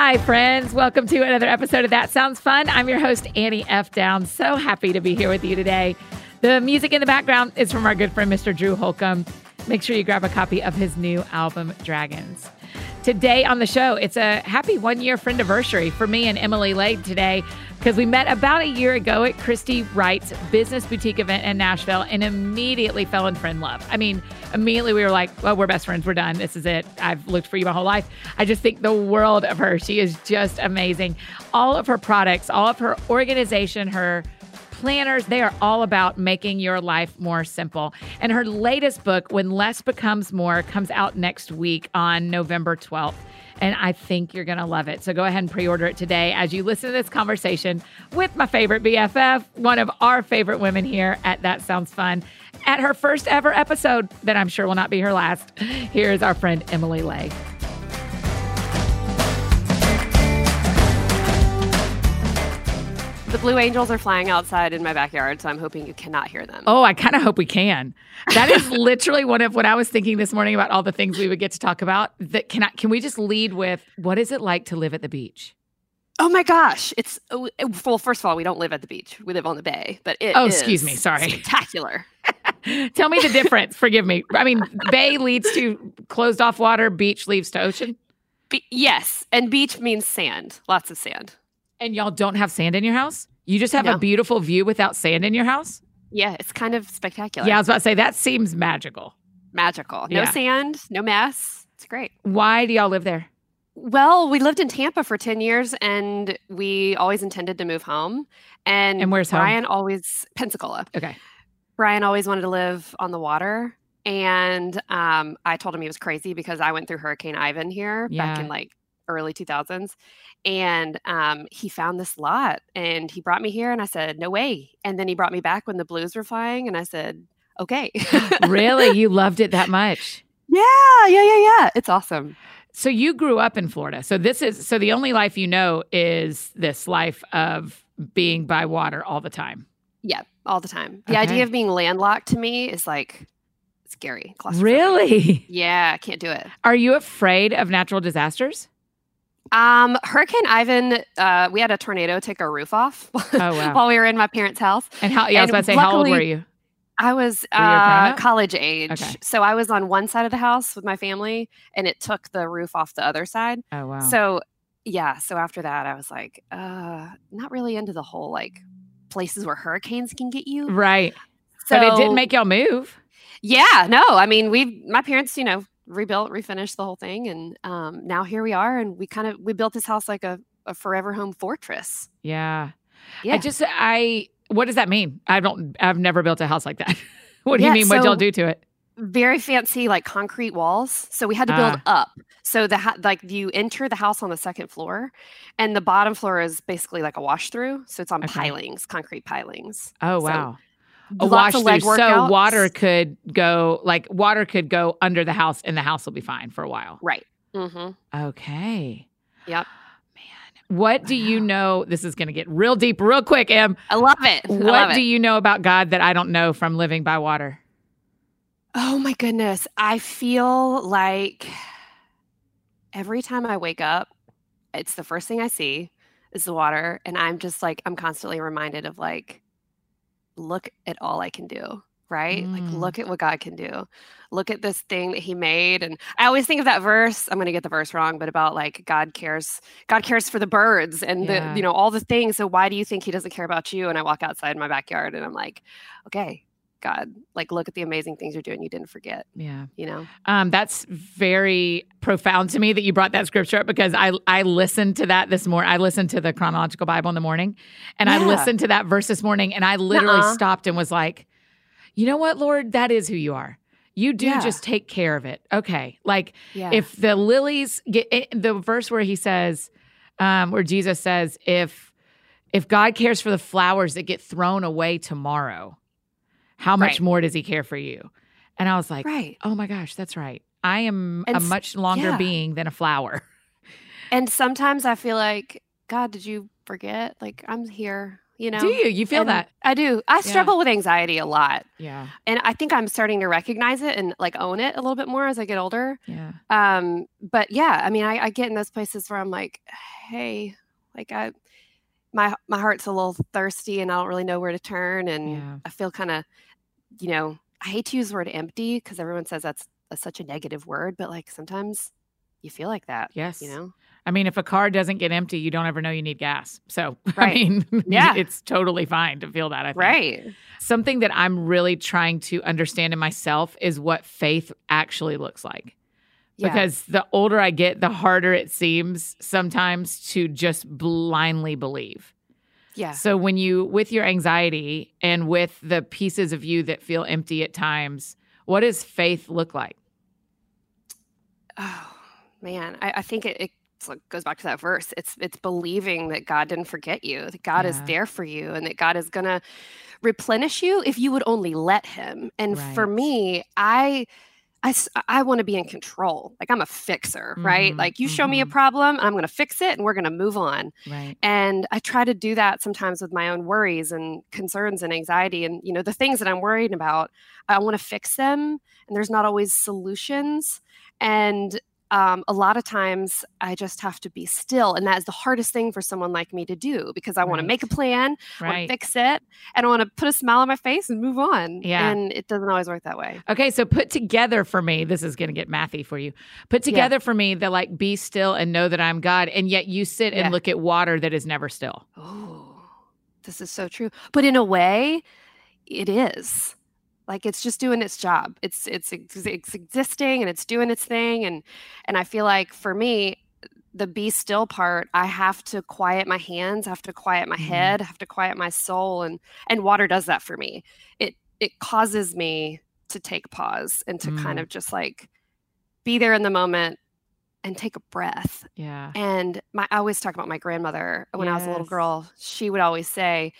Hi, friends. Welcome to another episode of That Sounds Fun. I'm your host, Annie F. Down. So happy to be here with you today. The music in the background is from our good friend, Mr. Drew Holcomb. Make sure you grab a copy of his new album, Dragons. Today on the show, it's a happy one-year friendiversary for me and Emily Ley today because we met about a year ago at Christy Wright's Business Boutique event in Nashville and immediately fell in friend love. I mean, immediately we were like, well, we're best friends. We're done. This is it. I've looked for you my whole life. I just think the world of her. She is just amazing. All of her products, all of her organization, her planners, they are all about making your life more simple. And her latest book, When Less Becomes More, comes out next week on November 12th. And I think you're going to love it. So go ahead and pre-order it today as you listen to this conversation with my favorite BFF, one of our favorite women here at That Sounds Fun, at her first ever episode that I'm sure will not be her last. Here is our friend Emily Ley. The Blue Angels are flying outside in my backyard, so I'm hoping you cannot hear them. Oh, I kind of hope we can. That is literally one of what I was thinking this morning about all the things we would get to talk about. That can we just lead with, what is it like to live at the beach? Oh my gosh. It's, well, first of all, we don't live at the beach. We live on the bay, but it is excuse me. Sorry. Spectacular. Tell me the difference. Forgive me. I mean, bay leads to closed off water. Beach leads to ocean. Yes. And beach means sand. Lots of sand. And y'all don't have sand in your house? You just have a beautiful view without sand in your house? Yeah, it's kind of spectacular. Yeah, I was about to say, that seems magical. Magical. No sand, no mess. It's great. Why do y'all live there? Well, we lived in Tampa for 10 years, and we always intended to move home. And where's Brian home? Pensacola. Okay. Brian always wanted to live on the water. And I told him he was crazy because I went through Hurricane Ivan here back in like early 2000s. And he found this lot and he brought me here and I said, no way. And then he brought me back when the Blues were flying and I said, okay. Really? You loved it that much? Yeah. It's awesome. So you grew up in Florida. So the only life you know is this life of being by water all the time. Yeah, all the time. The idea of being landlocked to me is like scary. Really? Yeah, I can't do it. Are you afraid of natural disasters? Hurricane Ivan, we had a tornado take our roof off while we were in my parents' house. And how old were you? I was college age. Okay. So I was on one side of the house with my family and it took the roof off the other side. Oh, wow. So so after that I was like, not really into the whole like places where hurricanes can get you. Right. So, but it didn't make y'all move. Yeah, no. I mean, my parents, rebuilt, refinished the whole thing. And now here we are. And we built this house like a forever home fortress. Yeah. What does that mean? I've never built a house like that. What do you mean? So, what'd y'all do to it? Very fancy, like concrete walls. So we had to build up. So you enter the house on the second floor and the bottom floor is basically like a wash through. So it's on pilings, concrete pilings. Oh, wow. So, a wash through, so water could go under the house and the house will be fine for a while. Right. Mm-hmm. Okay. Yep. Man. What do you know? This is going to get real deep real quick, Em. I love it. What do you know about God that I don't know from living by water? Oh my goodness. I feel like every time I wake up, it's the first thing I see is the water. And I'm just like, I'm constantly reminded of like, look at all I can do, right? Mm. Like, look at what God can do. Look at this thing that he made. And I always think of that verse, I'm going to get the verse wrong, but about like, God cares for the birds and the, all the things. So why do you think he doesn't care about you? And I walk outside my backyard and I'm like, okay, God, like, look at the amazing things you're doing. You didn't forget. Yeah. That's very profound to me that you brought that scripture up because I listened to that this morning. I listened to the Chronological Bible in the morning and I listened to that verse this morning and I literally stopped and was like, you know what, Lord, that is who you are. You do just take care of it. Okay. Like if the lilies the verse where he says, where Jesus says, if God cares for the flowers that get thrown away tomorrow, how much more does he care for you? And I was like, oh my gosh, that's right. I am a much longer being than a flower. And sometimes I feel like, God, did you forget? Like, I'm here. you know? Do you? You feel that? I do. I struggle with anxiety a lot. Yeah. And I think I'm starting to recognize it and like own it a little bit more as I get older. Yeah. But yeah, I mean, I get in those places where I'm like, hey, like my heart's a little thirsty and I don't really know where to turn. And I feel kind of, you know, I hate to use the word empty because everyone says that's such a negative word, but like sometimes you feel like that. Yes. You know? I mean, if a car doesn't get empty, you don't ever know you need gas. So, right. I mean, it's totally fine to feel that, I think. Right. Something that I'm really trying to understand in myself is what faith actually looks like. Yeah. Because the older I get, the harder it seems sometimes to just blindly believe. Yeah. So when you, with your anxiety and with the pieces of you that feel empty at times, what does faith look like? Oh, man. I think it goes back to that verse. It's believing that God didn't forget you, that God is there for you, and that God is going to replenish you if you would only let him. And for me, I want to be in control. Like I'm a fixer, right? Like you show me a problem, I'm going to fix it and we're going to move on. Right. And I try to do that sometimes with my own worries and concerns and anxiety. And, you know, the things that I'm worried about, I want to fix them. And there's not always solutions. And a lot of times I just have to be still. And that is the hardest thing for someone like me to do because I want to make a plan, I want to fix it, and I want to put a smile on my face and move on. Yeah. And it doesn't always work that way. Okay. So put together for me, this is going to get mathy for you. Put together for me the like, be still and know that I'm God. And yet you sit and look at water that is never still. Oh, this is so true. But in a way it is. Like it's just doing its job. It's existing and it's doing its thing. And I feel like for me, the be still part, I have to quiet my hands, I have to quiet my head, I have to quiet my soul. And water does that for me. It causes me to take pause and to kind of just like be there in the moment and take a breath. Yeah. And I always talk about my grandmother. When I was a little girl, she would always say,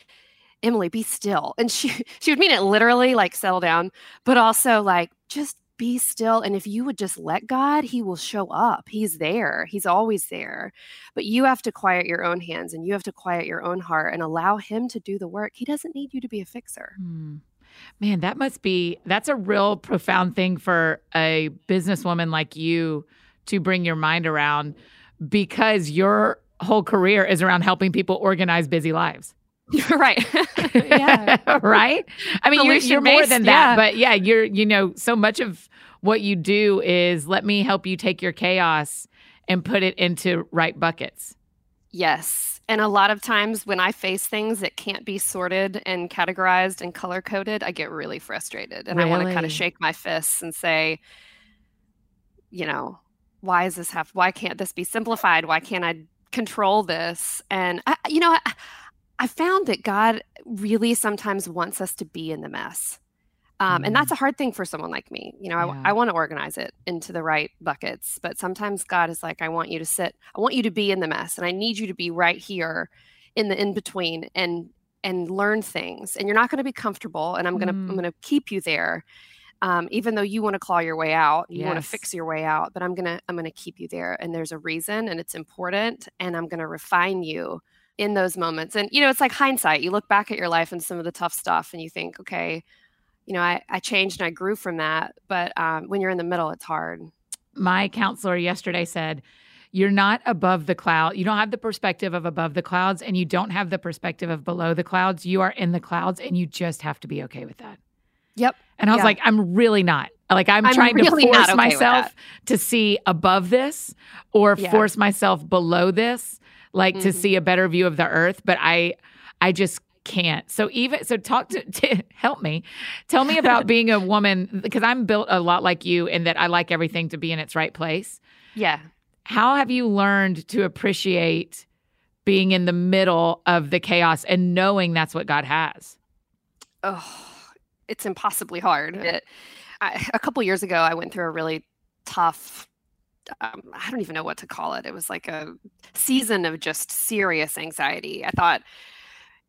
Emily, be still. And she would mean it literally, like settle down, but also like just be still. And if you would just let God, he will show up. He's there. He's always there. But you have to quiet your own hands and you have to quiet your own heart and allow him to do the work. He doesn't need you to be a fixer. Man, that's a real profound thing for a businesswoman like you to bring your mind around, because your whole career is around helping people organize busy lives. Right. Yeah. Right. I mean, you're more than that, but you're, you know, so much of what you do is let me help you take your chaos and put it into right buckets. Yes. And a lot of times when I face things that can't be sorted and categorized and color coded, I get really frustrated and I want to kind of shake my fists and say, you know, why can't this be simplified? Why can't I control this? And I found that God really sometimes wants us to be in the mess. And that's a hard thing for someone like me. You know, I want to organize it into the right buckets, but sometimes God is like, I want you to be in the mess and I need you to be right here in the in-between and learn things. And you're not going to be comfortable and I'm going to keep you there. Even though you want to claw your way out, you want to fix your way out, but I'm going to keep you there. And there's a reason and it's important and I'm going to refine you in those moments. And, you know, it's like hindsight. You look back at your life and some of the tough stuff and you think, okay, you know, I changed and I grew from that. But when you're in the middle, it's hard. My counselor yesterday said, you're not above the cloud. You don't have the perspective of above the clouds and you don't have the perspective of below the clouds. You are in the clouds and you just have to be okay with that. Yep. And I was like, I'm really not. Like I'm trying really to force myself to see above this or force myself below this. Like to see a better view of the earth, but I just can't. So help me. Tell me about being a woman, because I'm built a lot like you in that I like everything to be in its right place. Yeah. How have you learned to appreciate being in the middle of the chaos and knowing that's what God has? Oh, it's impossibly hard. A couple years ago, I went through a really tough I don't even know what to call it. It was like a season of just serious anxiety. I thought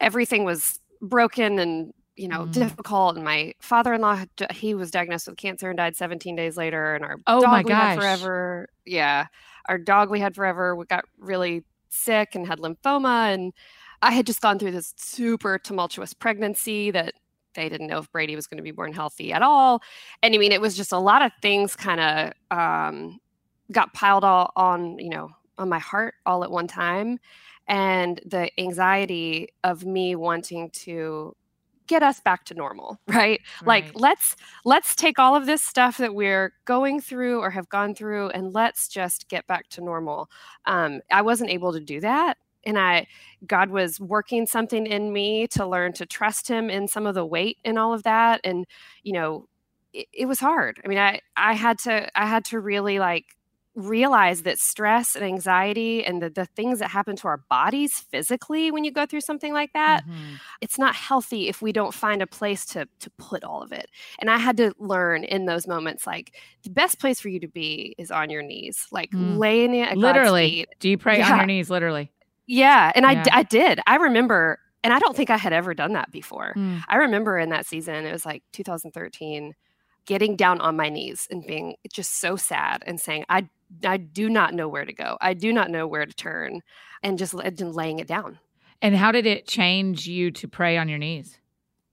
everything was broken and, you know, difficult. And my father-in-law, he was diagnosed with cancer and died 17 days later. And our dog we had forever. Yeah. Our dog we had forever. We got really sick and had lymphoma. And I had just gone through this super tumultuous pregnancy that they didn't know if Brady was going to be born healthy at all. And I mean, it was just a lot of things kind of got piled all on, you know, on my heart all at one time. And the anxiety of me wanting to get us back to normal, right? Like, let's take all of this stuff that we're going through or have gone through and let's just get back to normal. I wasn't able to do that. And God was working something in me to learn to trust him in some of the weight and all of that. And, you know, it was hard. I mean, I had to really like realize that stress and anxiety and the things that happen to our bodies physically when you go through something like that, it's not healthy if we don't find a place to put all of it. And I had to learn in those moments, like, the best place for you to be is on your knees, like laying it at God's feet. Do you pray on your knees, literally? Yeah. And yeah. I did. I remember, and I don't think I had ever done that before. I remember in that season, it was like 2013, getting down on my knees and being just so sad and saying, I do not know where to go. I do not know where to turn, and just laying it down. And how did it change you to pray on your knees?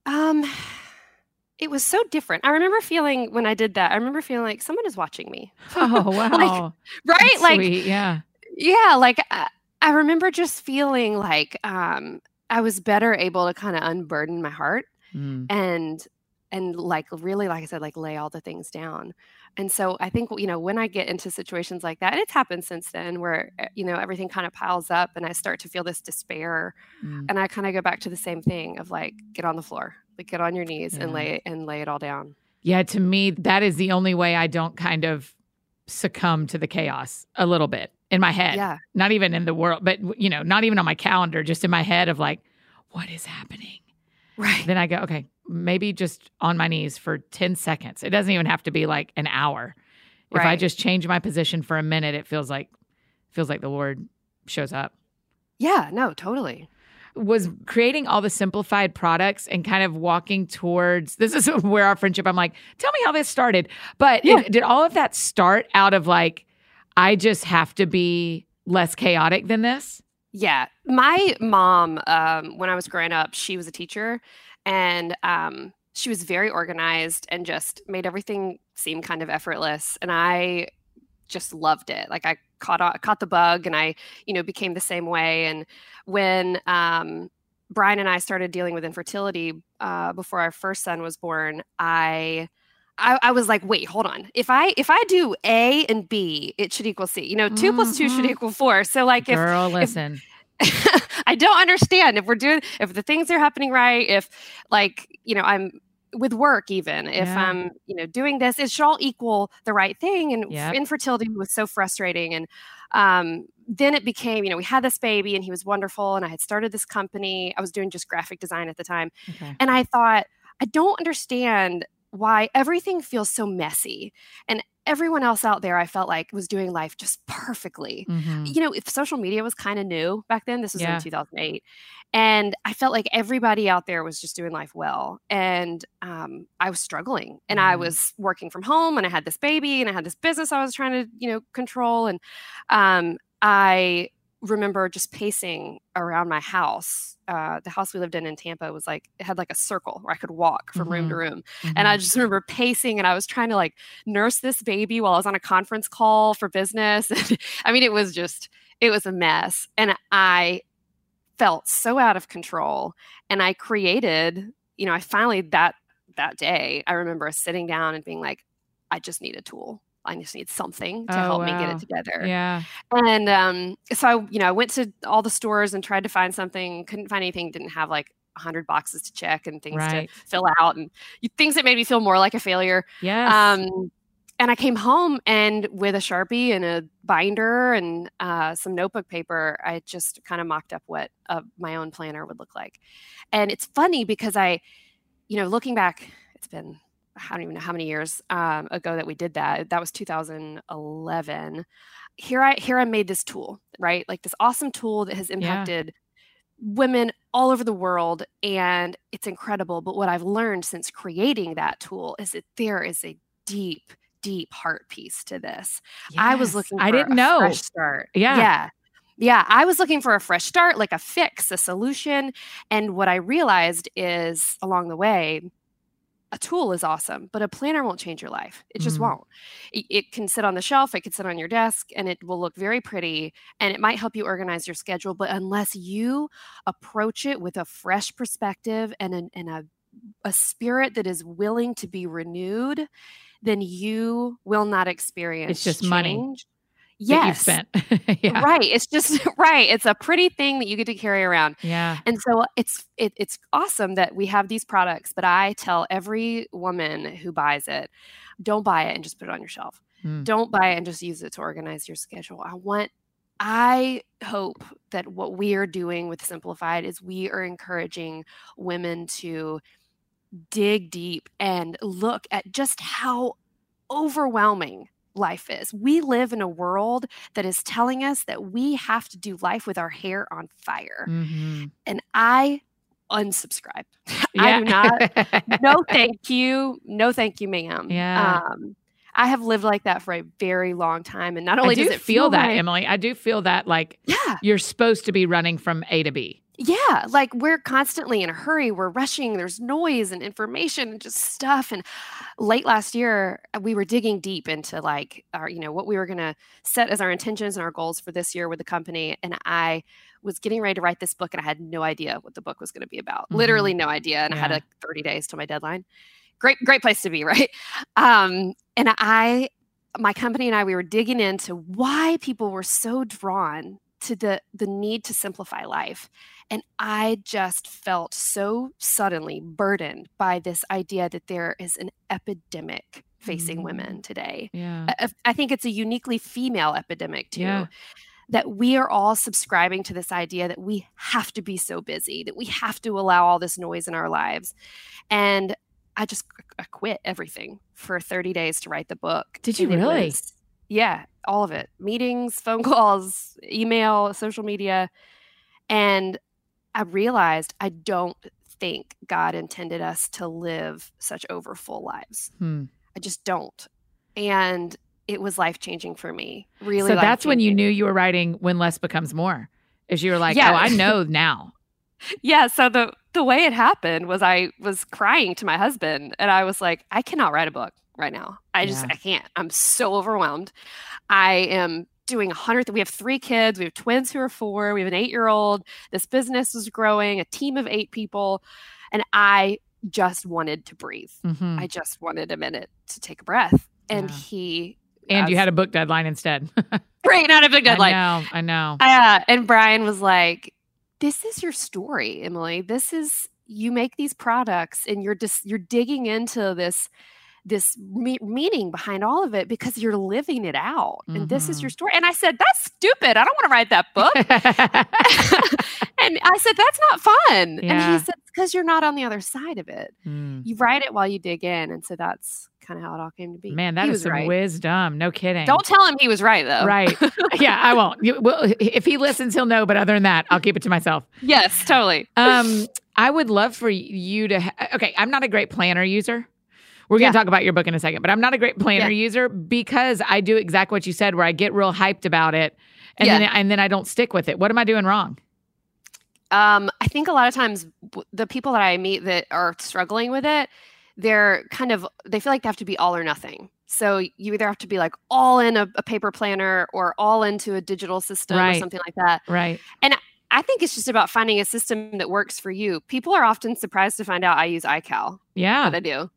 It was so different. I remember feeling when I did that, I remember feeling like someone is watching me. Oh, wow. Like, right? That's like, sweet. Yeah. Yeah. Like I remember just feeling like I was better able to kind of unburden my heart and like really, like I said, like lay all the things down. And so I think, you know, when I get into situations like that, and it's happened since then where, you know, everything kind of piles up and I start to feel this despair and I kind of go back to the same thing of like, get on the floor, like get on your knees and lay it all down. Yeah. To me, that is the only way I don't kind of succumb to the chaos a little bit in my head, not even in the world, but you know, not even on my calendar, just in my head of like, what is happening? Right. Then I go, okay, maybe just on my knees for 10 seconds. It doesn't even have to be like an hour. Right. If I just change my position for a minute, it feels like the Lord shows up. Yeah, no, totally. Was creating all the simplified products and kind of walking towards, this is where our friendship, I'm like, tell me how this started. But did all of that start out of like, I just have to be less chaotic than this? Yeah. My mom, when I was growing up, she was a teacher and she was very organized and just made everything seem kind of effortless. And I just loved it. Like I caught the bug and I, you know, became the same way. And when Brian and I started dealing with infertility before our first son was born, I was like, wait, hold on. If I do A and B, it should equal C. You know, 2 + 2 should equal 4. So like, listen, I don't understand if the things are happening right, if like, you know, I'm with work, even if I'm, you know, doing this, it should all equal the right thing. And infertility was so frustrating. And then it became, you know, we had this baby and he was wonderful. And I had started this company. I was doing just graphic design at the time. Okay. And I thought, I don't understand why everything feels so messy. And everyone else out there, I felt like, was doing life just perfectly. You know, if social media was kind of new back then, this was in 2008. And I felt like everybody out there was just doing life well. And I was struggling. And I was working from home and I had this baby and I had this business I was trying to, you know, control. And I remember just pacing around my house. The house we lived in Tampa was like, it had like a circle where I could walk from room to room. And I just remember pacing and I was trying to like nurse this baby while I was on a conference call for business. I mean, it was a mess. And I felt so out of control. And I created, you know, I finally that day, I remember sitting down and being like, I just need a tool. I just need something to help me get it together. Yeah. And so I, you know, I went to all the stores and tried to find something, couldn't find anything, didn't have like 100 boxes to check and things to fill out and things that made me feel more like a failure. Yes. And I came home and with a Sharpie and a binder and some notebook paper, I just kind of mocked up what my own planner would look like. And it's funny because I, you know, looking back, it's been, I don't even know how many years ago that we did that. That was 2011. Here I made this tool, right? Like this awesome tool that has impacted women all over the world. And it's incredible. But what I've learned since creating that tool is that there is a deep, deep heart piece to this. Yes. I was looking for a fresh start. Yeah. Yeah, I was looking for a fresh start, like a fix, a solution. And what I realized is along the way, a tool is awesome, but a planner won't change your life. It just won't. It can sit on the shelf, it can sit on your desk, and it will look very pretty, and it might help you organize your schedule. But unless you approach it with a fresh perspective and a spirit that is willing to be renewed, then you will not experience It's just change. Money. Yes. That you've spent. Yeah. Right. It's just right. It's a pretty thing that you get to carry around. Yeah. And so it's awesome that we have these products, but I tell every woman who buys it, don't buy it and just put it on your shelf. Don't buy it and just use it to organize your schedule. I hope that what we are doing with Simplified is we are encouraging women to dig deep and look at just how overwhelming life is. We live in a world that is telling us that we have to do life with our hair on fire. And I unsubscribe. I do not. No, thank you. No, thank you, ma'am. Yeah. I have lived like that for a very long time. And not only does it feel that, Emily, I do feel that like you're supposed to be running from A to B. Yeah, like we're constantly in a hurry. We're rushing. There's noise and information and just stuff. And late last year, we were digging deep into like our, you know, what we were going to set as our intentions and our goals for this year with the company. And I was getting ready to write this book and I had no idea what the book was going to be about. Literally no idea. And I had like 30 days till my deadline. Great place to be, right? And my company and I, we were digging into why people were so drawn to the need to simplify life. And I just felt so suddenly burdened by this idea that there is an epidemic facing women today. Yeah. I think it's a uniquely female epidemic too, that we are all subscribing to this idea that we have to be so busy, that we have to allow all this noise in our lives. And I just quit everything for 30 days to write the book. Did you really? Yeah, all of it. Meetings, phone calls, email, social media. And I realized I don't think God intended us to live such overfull lives. I just don't. And it was life-changing for me. Really. So that's when you knew you were writing When Less Becomes More, is you were like, oh, I know now. So the way it happened was I was crying to my husband and I was like, I cannot write a book right now. I can't. I'm so overwhelmed. I am doing 100. We have 3 kids. We have twins who are 4. We have an 8-year-old. This business was growing, a team of 8 people. And I just wanted to breathe. I just wanted a minute to take a breath. And you had a book deadline instead. Right. Not a big deadline. I know. And Brian was like, this is your story, Emily. This is, you make these products and you're digging into this meaning behind all of it because you're living it out. And this is your story. And I said, that's stupid. I don't want to write that book. And I said, that's not fun. Yeah. And he said, because you're not on the other side of it. You write it while you dig in. And so that's kind of how it all came to be. Man, that is some wisdom. No kidding. Don't tell him he was right though. Right. Yeah, I won't. If he listens, he'll know. But other than that, I'll keep it to myself. Yes, totally. I would love for you to, okay, I'm not a great planner user. We're going to talk about your book in a second, but I'm not a great planner user because I do exactly what you said, where I get real hyped about it and then I don't stick with it. What am I doing wrong? I think a lot of times the people that I meet that are struggling with it, they feel like they have to be all or nothing. So you either have to be like all in a paper planner or all into a digital system or something like that. Right. And I think it's just about finding a system that works for you. People are often surprised to find out I use iCal. Yeah. But I do.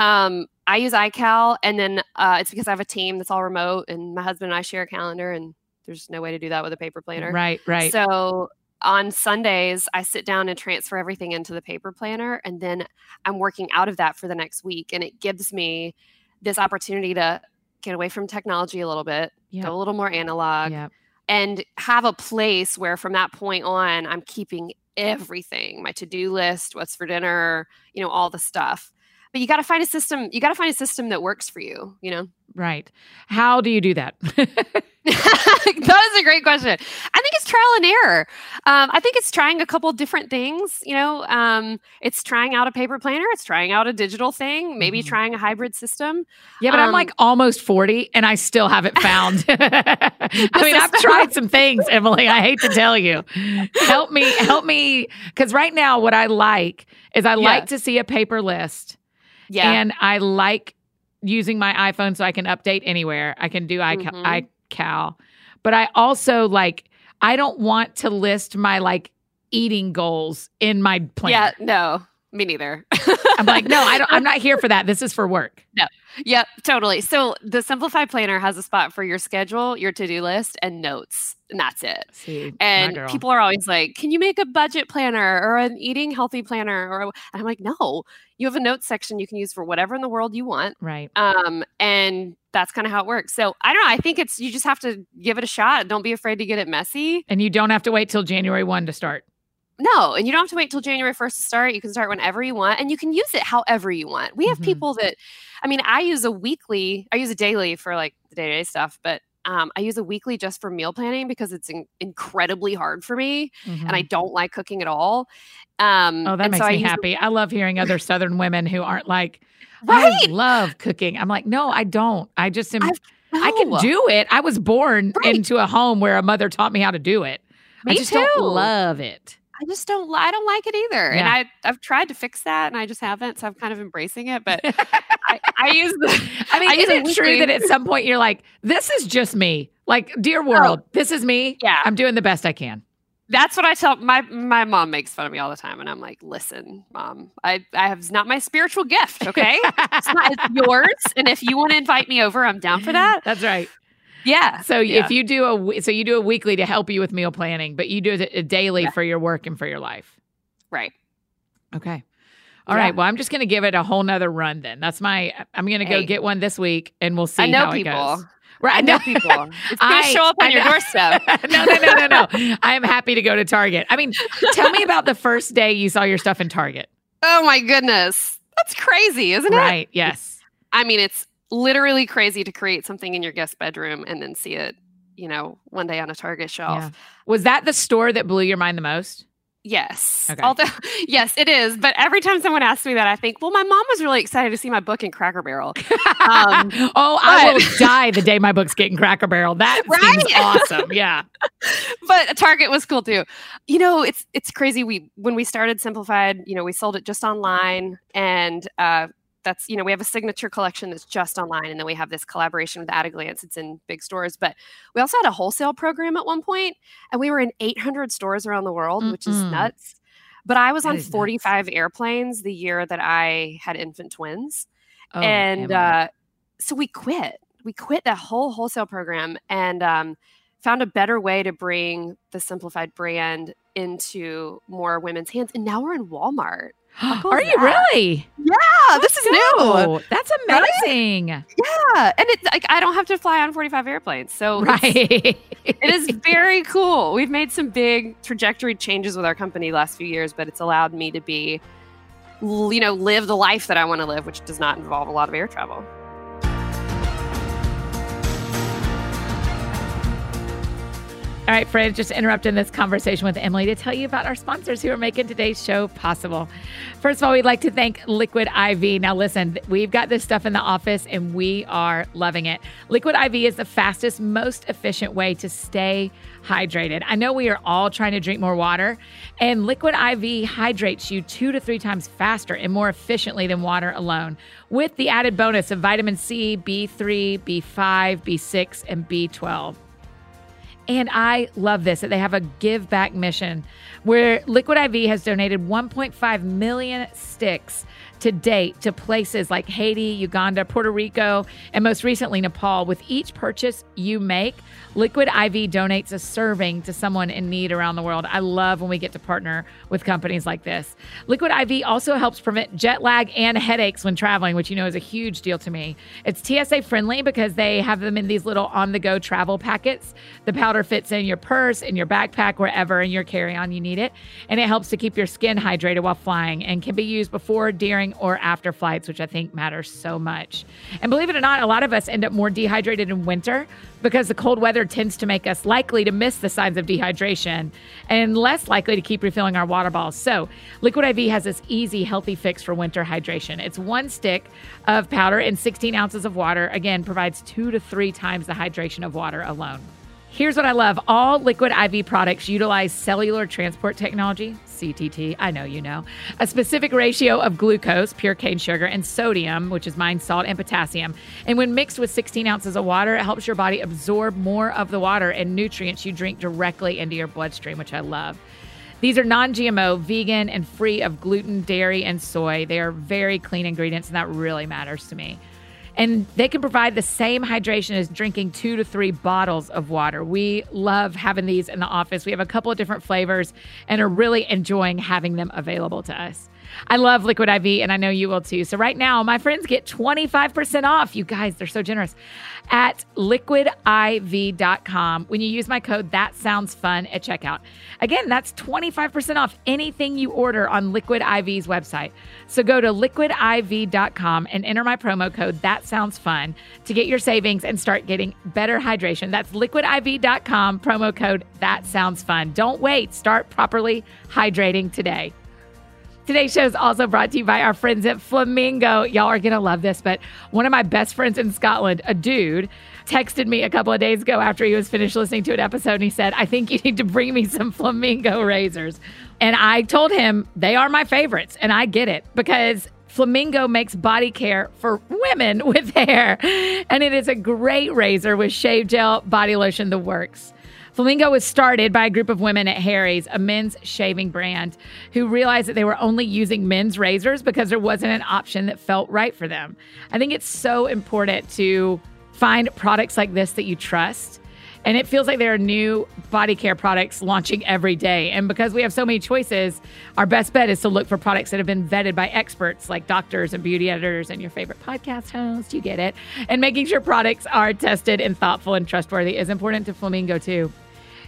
I use iCal and then, it's because I have a team that's all remote and my husband and I share a calendar and there's no way to do that with a paper planner. Right. Right. So on Sundays I sit down and transfer everything into the paper planner and then I'm working out of that for the next week. And it gives me this opportunity to get away from technology a little bit, go a little more analog and have a place where from that point on, I'm keeping everything, my to-do list, what's for dinner, all the stuff. But you got to find a system. You got to find a system that works for you, you know? Right. How do you do that? That is a great question. I think it's trial and error. I think it's trying a couple different things, you know? It's trying out a paper planner. It's trying out a digital thing, maybe trying a hybrid system. Yeah, but I'm like almost 40 and I still haven't found. I mean, I've tried some things, Emily. I hate to tell you. Help me. Because right now what I like is I like to see a paper list. Yeah. And I like using my iPhone so I can update anywhere. I can do iCal. But I also I don't want to list my eating goals in my plan. Yeah, no, me neither. I'm like, no, I'm not here for that. This is for work. No. Yeah, totally. So the Simplified Planner has a spot for your schedule, your to-do list, and notes. And that's it. See, and people are always like, can you make a budget planner or an eating healthy planner? Or, and I'm like, no, you have a notes section you can use for whatever in the world you want. Right. And that's kind of how it works. So I don't know. I think you just have to give it a shot. Don't be afraid to get it messy. And you don't have to wait till January 1 to start. No, and you don't have to wait till January 1st to start. You can start whenever you want, and you can use it however you want. We have people that, I mean, I use a daily for the day-to-day stuff, but I use a weekly just for meal planning because it's incredibly hard for me, and I don't like cooking at all. Oh, that makes me happy. I love hearing other Southern women who aren't like, right? I love cooking. I'm like, no, I don't. I just am. I can do it. I was born into a home where a mother taught me how to do it. Me I just too. Don't love it. I just don't. I don't like it either, and I've tried to fix that, and I just haven't. So I'm kind of embracing it. But I use. Is it true that at some point you're like, "This is just me." Like, dear world, this is me. Yeah, I'm doing the best I can. That's what I tell my mom. Makes fun of me all the time, and I'm like, "Listen, mom, it's not my spiritual gift. Okay, it's yours. And if you want to invite me over, I'm down for that." That's right. Yeah. So if you do a weekly to help you with meal planning, but you do a daily for your work and for your life. Right. Okay. All right. Well, I'm just going to give it a whole nother run then. That's I'm going to go get one this week and we'll see how it goes. Right. I know people. It's going to show up on your doorstep. No. I am happy to go to Target. I mean, tell me about the first day you saw your stuff in Target. Oh my goodness. That's crazy, isn't it? Right. Yes. I mean, it's literally crazy to create something in your guest bedroom and then see it, one day on a Target shelf. Yeah. Was that the store that blew your mind the most? Yes. Okay. Although, yes, it is. But every time someone asks me that, I think, well, my mom was really excited to see my book in Cracker Barrel. I will die the day my book's getting Cracker Barrel. That seems awesome. Yeah. But Target was cool too. It's crazy. When we started Simplified, we sold it just online and, that's, we have a signature collection that's just online. And then we have this collaboration with At A Glance. It's in big stores. But we also had a wholesale program at one point, and we were in 800 stores around the world, which is nuts. But I was on 45 airplanes the year that I had infant twins. Oh, and so we quit. We quit that whole wholesale program and found a better way to bring the Simplified brand into more women's hands. And now we're in Walmart. Are you really? Yeah, this is new. That's amazing. Right? Yeah, and it's I don't have to fly on 45 airplanes, so it is very cool. We've made some big trajectory changes with our company the last few years, but it's allowed me to be, live the life that I want to live, which does not involve a lot of air travel. All right, Fred, just interrupting this conversation with Emily to tell you about our sponsors who are making today's show possible. First of all, we'd like to thank Liquid IV. Now, listen, we've got this stuff in the office and we are loving it. Liquid IV is the fastest, most efficient way to stay hydrated. I know we are all trying to drink more water, and Liquid IV hydrates you 2 to 3 times faster and more efficiently than water alone, with the added bonus of vitamin C, B3, B5, B6, and B12. And I love this, that they have a give back mission where Liquid IV has donated 1.5 million sticks to date to places like Haiti, Uganda, Puerto Rico, and most recently Nepal. With each purchase you make, Liquid IV donates a serving to someone in need around the world. I love when we get to partner with companies like this. Liquid IV also helps prevent jet lag and headaches when traveling, which is a huge deal to me. It's TSA friendly because they have them in these little on-the-go travel packets. The powder fits in your purse, in your backpack, wherever in your carry-on you need it. And it helps to keep your skin hydrated while flying and can be used before, during, during or after flights, which I think matters so much. And believe it or not, a lot of us end up more dehydrated in winter because the cold weather tends to make us likely to miss the signs of dehydration and less likely to keep refilling our water bottles. So Liquid IV has this easy, healthy fix for winter hydration. It's 1 stick of powder and 16 ounces of water. Again, provides 2 to 3 times the hydration of water alone. Here's what I love. All Liquid IV products utilize cellular transport technology, CTT, I know you know, a specific ratio of glucose, pure cane sugar, and sodium, which is mine, salt, and potassium. And when mixed with 16 ounces of water, it helps your body absorb more of the water and nutrients you drink directly into your bloodstream, which I love. These are non-GMO, vegan, and free of gluten, dairy, and soy. They are very clean ingredients, and that really matters to me. And they can provide the same hydration as drinking 2 to 3 bottles of water. We love having these in the office. We have a couple of different flavors and are really enjoying having them available to us. I love Liquid IV, and I know you will too. So right now, my friends get 25% off. You guys, they're so generous. At liquidiv.com when you use my code ThatSoundsFun at checkout. Again, that's 25% off anything you order on Liquid IV's website. So go to liquidiv.com and enter my promo code ThatSoundsFun to get your savings and start getting better hydration. That's liquidiv.com, promo code ThatSoundsFun. Don't wait. Start properly hydrating today. Today's show is also brought to you by our friends at Flamingo. Y'all are going to love this, but one of my best friends in Scotland, a dude, texted me a couple of days ago after he was finished listening to an episode, and he said, I think you need to bring me some Flamingo razors. And I told him they are my favorites, and I get it because Flamingo makes body care for women with hair, and it is a great razor with shave gel, body lotion, the works. Flamingo was started by a group of women at Harry's, a men's shaving brand, who realized that they were only using men's razors because there wasn't an option that felt right for them. I think it's so important to find products like this that you trust. And it feels like there are new body care products launching every day. And because we have so many choices, our best bet is to look for products that have been vetted by experts like doctors and beauty editors and your favorite podcast host. You get it. And making sure products are tested and thoughtful and trustworthy is important to Flamingo too.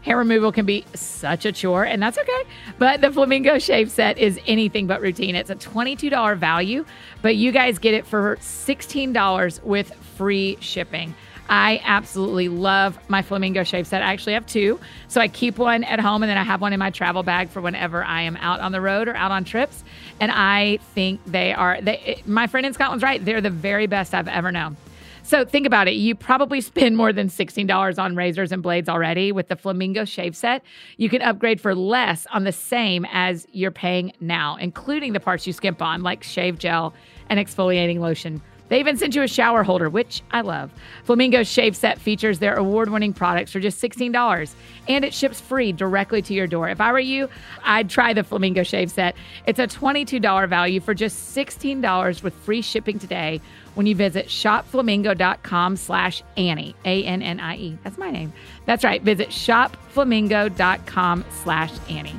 Hair removal can be such a chore, and that's okay. But the Flamingo Shave Set is anything but routine. It's a $22 value, but you guys get it for $16 with free shipping. I absolutely love my Flamingo Shave Set. I actually have 2. So I keep one at home, and then I have one in my travel bag for whenever I am out on the road or out on trips. And I think they are, my friend in Scotland's right, they're the very best I've ever known. So think about it. You probably spend more than $16 on razors and blades already. With the Flamingo Shave Set, you can upgrade for less on the same as you're paying now, including the parts you skimp on, like shave gel and exfoliating lotion. They even sent you a shower holder, which I love. Flamingo Shave Set features their award-winning products for just $16, and it ships free directly to your door. If I were you, I'd try the Flamingo Shave Set. It's a $22 value for just $16 with free shipping today when you visit shopflamingo.com/Annie, A-N-N-I-E. That's my name. That's right. Visit shopflamingo.com/Annie.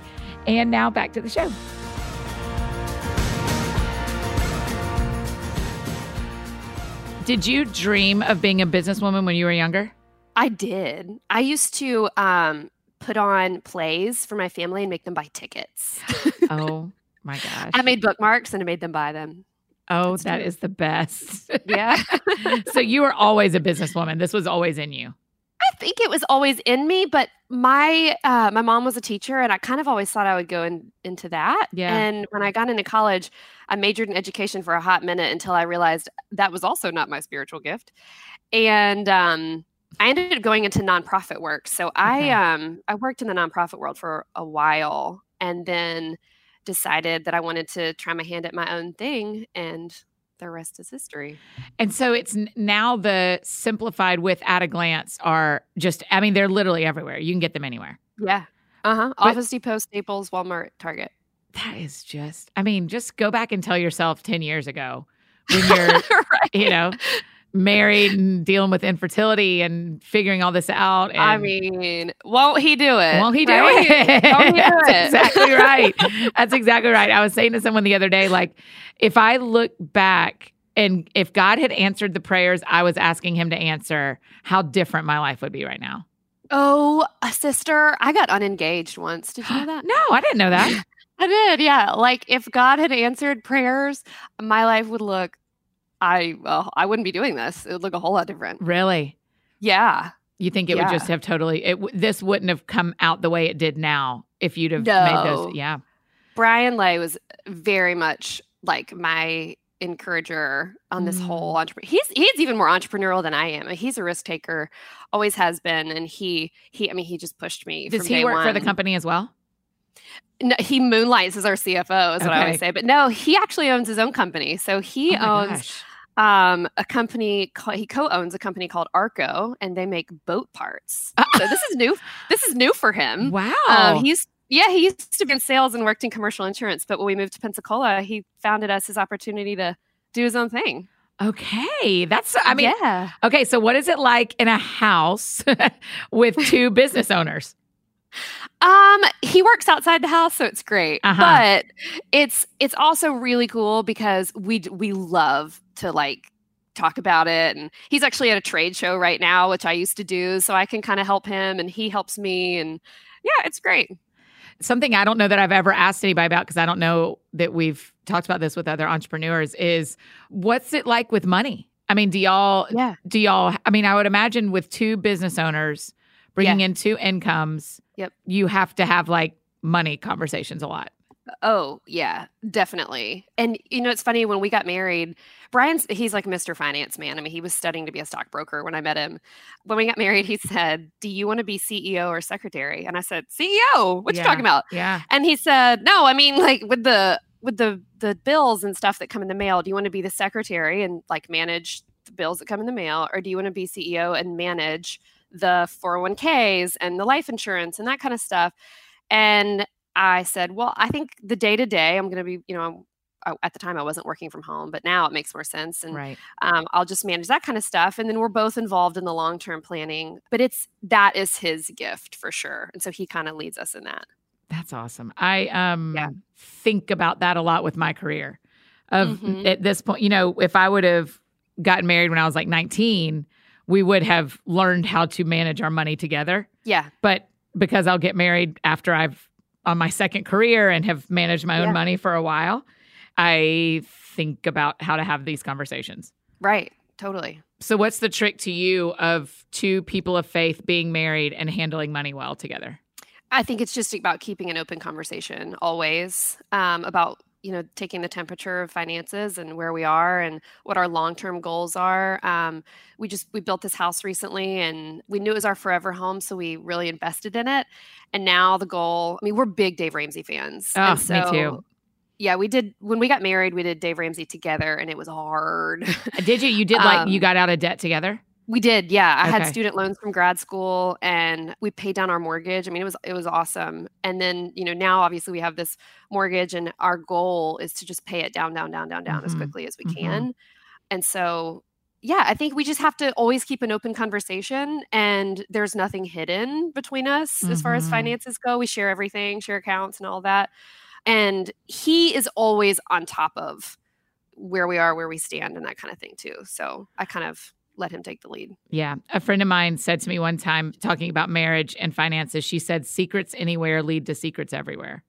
And now back to the show. Did you dream of being a businesswoman when you were younger? I did. I used to put on plays for my family and make them buy tickets. Oh, my gosh. I made bookmarks and I made them buy them. Oh, that's that true. Is the best. Yeah. So you were always a businesswoman. This was always in you. I think it was always in me, but my mom was a teacher, and I kind of always thought I would go into that. Yeah. And when I got into college, I majored in education for a hot minute until I realized that was also not my spiritual gift. And I ended up going into nonprofit work. So I worked in the nonprofit world for a while, and then decided that I wanted to try my hand at my own thing, and the rest is history. And so it's now the Simplified with At A Glance are just, I mean, they're literally everywhere. You can get them anywhere. Yeah. Uh-huh. Office Depot, Staples, Walmart, Target. That is just, I mean, just go back and tell yourself 10 years ago when you're, right, you know, married and dealing with infertility and figuring all this out. And I mean, won't he do it? Won't he do it? Won't he do it? That's exactly right. That's exactly right. I was saying to someone the other day, like, if I look back and if God had answered the prayers I was asking him to answer, how different my life would be right now. Oh, sister, I got unengaged once. Did you know that? No, I didn't know that. I did, yeah. Like, if God had answered prayers, my life would look, I wouldn't be doing this. It would look a whole lot different. Really? Yeah. You think it would just have totally, this wouldn't have come out the way it did now if you'd have made those, yeah. Brian Ley was very much like my encourager on this whole entrepreneur. He's even more entrepreneurial than I am. He's a risk taker, always has been, and he just pushed me. Does he work for the company as well? No, he moonlights as our CFO, is what I always say. But no, he actually owns his own company. So he owns a company. He co-owns a company called Arco, and they make boat parts. So this is new. This is new for him. Wow. He used to be in sales and worked in commercial insurance. But when we moved to Pensacola, he founded us his opportunity to do his own thing. Okay. Okay. So what is it like in a house with two business owners? He works outside the house, so it's great. But it's also really cool because we love to like talk about it. And he's actually at a trade show right now, which I used to do. So I can kind of help him and he helps me. And yeah, it's great. Something I don't know that I've ever asked anybody about, because I don't know that we've talked about this with other entrepreneurs, is what's it like with money? I mean, I would imagine with two business owners bringing in two incomes, you have to have like money conversations a lot. Oh, yeah, definitely. And, you know, it's funny, when we got married, he's like Mr. Finance Man. I mean, he was studying to be a stockbroker when I met him. When we got married, he said, "Do you want to be CEO or secretary?" And I said, "CEO, what you talking about?" Yeah. And he said, "No, I mean, like with the bills and stuff that come in the mail, do you want to be the secretary and like manage the bills that come in the mail? Or do you want to be CEO and manage the 401ks and the life insurance and that kind of stuff?" And I said, well, I think the day-to-day, I'm going to be, you know, at the time I wasn't working from home, but now it makes more sense. And I'll just manage that kind of stuff. And then we're both involved in the long-term planning, but that is his gift for sure. And so he kind of leads us in that. That's awesome. I think about that a lot with my career of at this point, you know, if I would have gotten married when I was like 19, we would have learned how to manage our money together. Yeah. But because I'll get married after I've on my second career and have managed my own money for a while, I think about how to have these conversations. Right. Totally. So what's the trick to you of two people of faith being married and handling money well together? I think it's just about keeping an open conversation always, about, you know, taking the temperature of finances and where we are and what our long-term goals are. We built this house recently and we knew it was our forever home. So we really invested in it. And now the goal, I mean, we're big Dave Ramsey fans. Oh, and so, me too. Yeah, when we got married, we did Dave Ramsey together and it was hard. Did you? You did like, you got out of debt together? We did, yeah. I had student loans from grad school and we paid down our mortgage. I mean, it was awesome. And then, you know, now obviously we have this mortgage and our goal is to just pay it down as quickly as we can. And so, yeah, I think we just have to always keep an open conversation and there's nothing hidden between us as far as finances go. We share everything, share accounts and all that. And he is always on top of where we are, where we stand and that kind of thing too. So I kind of let him take the lead. Yeah. A friend of mine said to me one time, talking about marriage and finances, she said, secrets anywhere lead to secrets everywhere.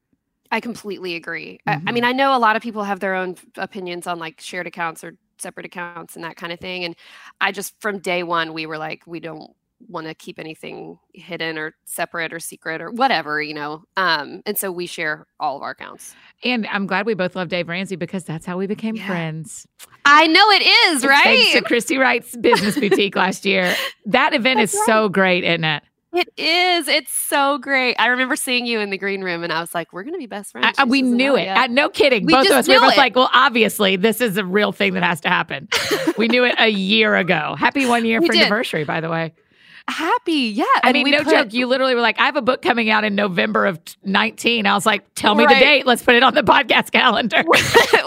I completely agree. I mean, I know a lot of people have their own opinions on like shared accounts or separate accounts and that kind of thing. And I just, from day one, we were like, we don't want to keep anything hidden or separate or secret or whatever, you know? And so we share all of our accounts. And I'm glad we both love Dave Ramsey because that's how we became friends. I know it is, right? Thanks to Christy Wright's Business Boutique last year. That event is so great, isn't it? It is. It's so great. I remember seeing you in the green room and I was like, we're going to be best friends. We knew it. No kidding. Both of us were both like, well, obviously this is a real thing that has to happen. We knew it a year ago. Happy 1 year anniversary, by the way. Happy, yeah. I mean, no joke. You literally were like, I have a book coming out in November of 19. I was like, tell me the date. Let's put it on the podcast calendar.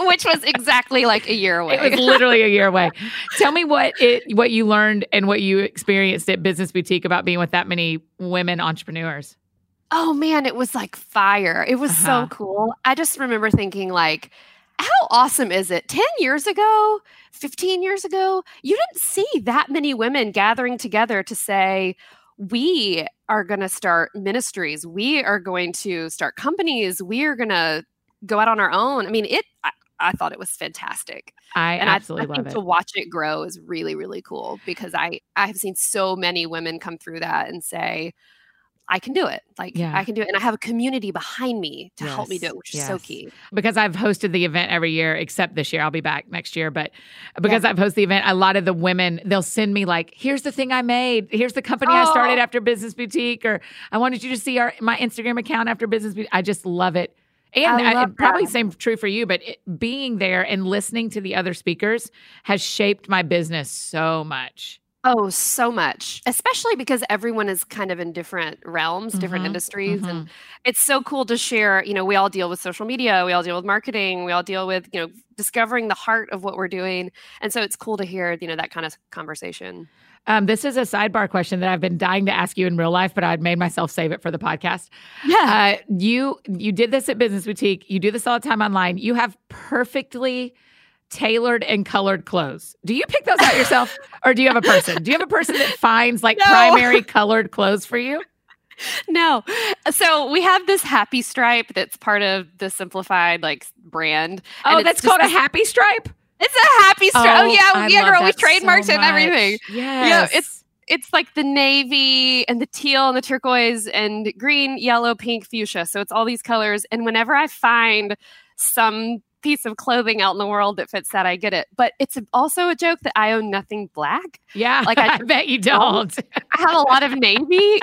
Which was exactly like a year away. It was literally a year away. Tell me what you learned and what you experienced at Business Boutique about being with that many women entrepreneurs. Oh, man, it was like fire. It was so cool. I just remember thinking like, how awesome is it? 10 years ago, 15 years ago, you didn't see that many women gathering together to say, we are going to start ministries. We are going to start companies. We are going to go out on our own. I mean, I thought it was fantastic. I absolutely love it. To watch it grow is really, really cool, because I have seen so many women come through that and say, I can do it. Like, yeah, I can do it. And I have a community behind me to help me do it, which is so key. Because I've hosted the event every year, except this year. I'll be back next year. But because I've hosted the event, a lot of the women, they'll send me like, here's the thing I made. Here's the company I started after Business Boutique. Or I wanted you to see my Instagram account after Business Boutique. I just love it. And probably same true for you, but being there and listening to the other speakers has shaped my business so much. Oh, so much, especially because everyone is kind of in different realms, different industries. Mm-hmm. And it's so cool to share, you know, we all deal with social media, we all deal with marketing, we all deal with, you know, discovering the heart of what we're doing. And so it's cool to hear, you know, that kind of conversation. This is a sidebar question that I've been dying to ask you in real life, but I'd made myself save it for the podcast. Yeah. You did this at Business Boutique. You do this all the time online. You have perfectly tailored and colored clothes. Do you pick those out yourself or do you have a person? Do you have a person that finds like primary colored clothes for you? No. So we have this happy stripe that's part of the Simplified like brand. Oh, that's called a happy stripe? It's a happy stripe. Oh, yeah, girl. We trademarked it and everything. Yes. Yeah, it's like the navy and the teal and the turquoise and green, yellow, pink, fuchsia. So it's all these colors. And whenever I find some piece of clothing out in the world that fits that, I get it. But it's also a joke that I own nothing black. Yeah. Like I bet you don't. I have a lot of navy.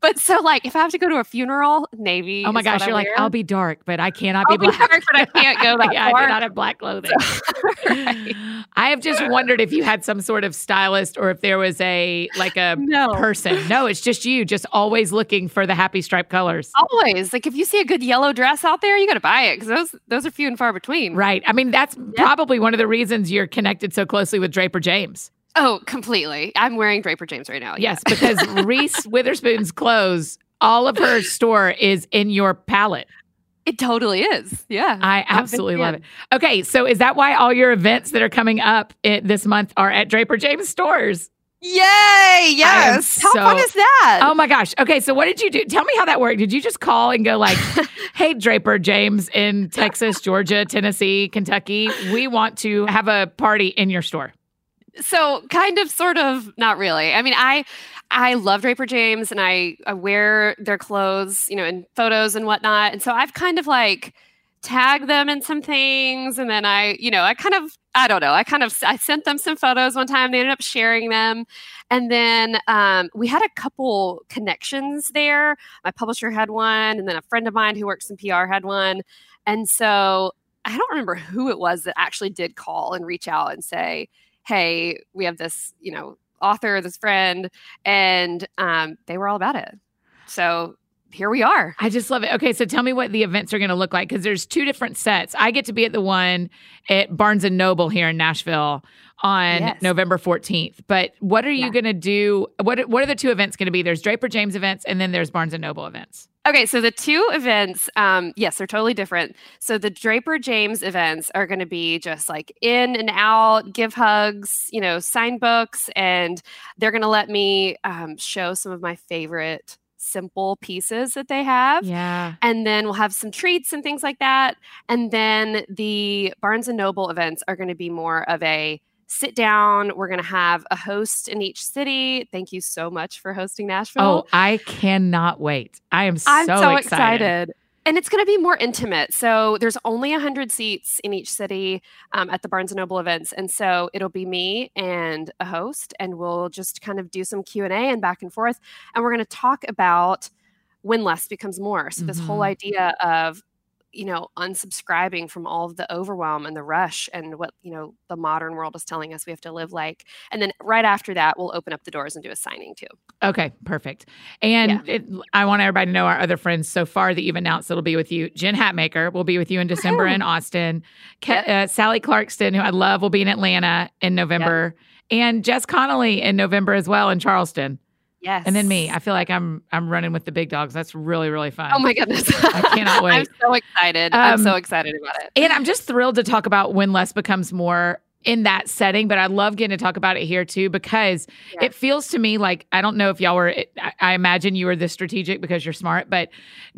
But so like if I have to go to a funeral, navy. Oh my gosh, you're like, I'll be dark, but I cannot be black. I'll be dark, but I can't go that far. I do not have black clothing. Right. I have just wondered if you had some sort of stylist or if there was a person. No, it's just you, just always looking for the happy stripe colors. Always. Like if you see a good yellow dress out there, you got to buy it because those are few and far between. Right. I mean, that's probably one of the reasons you're connected so closely with Draper James. Oh, completely. I'm wearing Draper James right now. Yes, because Reese Witherspoon's clothes, all of her store is in your palette. It totally is. Yeah. I absolutely love it. Okay. So is that why all your events that are coming up this month are at Draper James stores? Yay. Yes. How fun is that? Oh my gosh. Okay. So what did you do? Tell me how that worked. Did you just call and go like, hey, Draper James in Texas, Georgia, Tennessee, Kentucky, we want to have a party in your store? So kind of, sort of, not really. I mean, I love Draper James and I wear their clothes, you know, in photos and whatnot. And so I've kind of like tagged them in some things. And then I sent them some photos one time. They ended up sharing them. And then we had a couple connections there. My publisher had one. And then a friend of mine who works in PR had one. And so I don't remember who it was that actually did call and reach out and say, hey, we have this, you know, author, this friend, and they were all about it. So here we are. I just love it. Okay, so tell me what the events are going to look like, because there's two different sets. I get to be at the one at Barnes and Noble here in Nashville on November 14th. But what are you going to do? What are the two events going to be? There's Draper James events, and then there's Barnes and Noble events. Okay, so the two events, yes, they're totally different. So the Draper James events are going to be just like in and out, give hugs, you know, sign books, and they're going to let me show some of my favorite simple pieces that they have. Yeah. And then we'll have some treats and things like that. And then the Barnes and Noble events are going to be more of a sit down. We're going to have a host in each city. Thank you so much for hosting Nashville. Oh, I cannot wait. I'm so excited. And it's going to be more intimate. So there's only 100 seats in each city at the Barnes and Noble events. And so it'll be me and a host, and we'll just kind of do some Q&A and back and forth. And we're going to talk about when less becomes more. So this whole idea of, you know, unsubscribing from all of the overwhelm and the rush and what, you know, the modern world is telling us we have to live like. And then right after that, we'll open up the doors and do a signing too. Okay, perfect. And I want everybody to know our other friends so far that you've announced that'll be with you. Jen Hatmaker will be with you in December in Austin. Sally Clarkston, who I love, will be in Atlanta in November. And Jess Connolly in November as well in Charleston. Yes. And then me. I feel like I'm running with the big dogs. That's really, really fun. Oh my goodness. I cannot wait. I'm so excited. I'm so excited about it. And I'm just thrilled to talk about When Less Becomes More in that setting, but I love getting to talk about it here too, because it feels to me like, I don't know if y'all were, I imagine you were this strategic because you're smart, but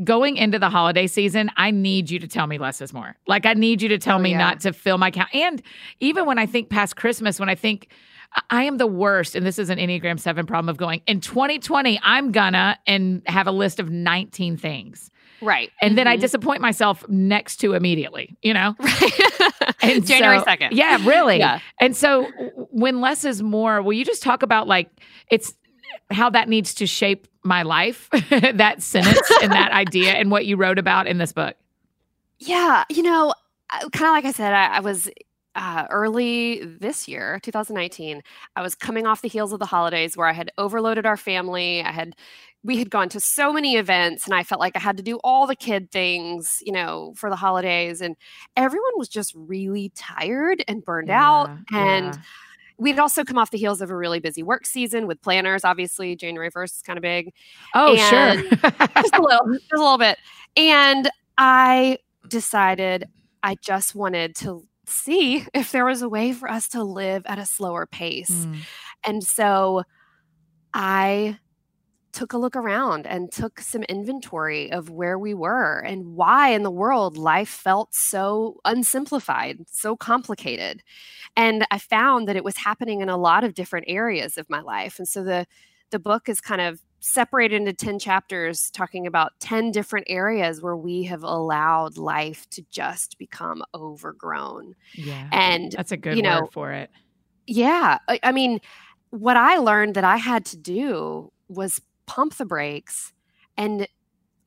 going into the holiday season, I need you to tell me less is more. Like, I need you to tell me not to fill my count. And even when I think past Christmas, when I think I am the worst, and this is an Enneagram 7 problem of going, in 2020, I'm gonna, and have a list of 19 things. Right. And then I disappoint myself next to immediately, you know? And January 2nd. Yeah, really. Yeah. And so when less is more, will you just talk about like, it's how that needs to shape my life, that sentence and that idea and what you wrote about in this book? Yeah. You know, kind of like I said, I was... early this year, 2019, I was coming off the heels of the holidays where I had overloaded our family. We had gone to so many events and I felt like I had to do all the kid things, you know, for the holidays, and everyone was just really tired and burned out. And we'd also come off the heels of a really busy work season with planners. Obviously, January 1st is kind of big. Oh, and sure. just a little bit. And I decided I just wanted to see if there was a way for us to live at a slower pace. And so I took a look around and took some inventory of where we were and why in the world life felt so unsimplified, so complicated. And I found that it was happening in a lot of different areas of my life. And so the book is kind of separated into 10 chapters talking about 10 different areas where we have allowed life to just become overgrown. Yeah. And that's a good word for it. Yeah. I mean, what I learned that I had to do was pump the brakes and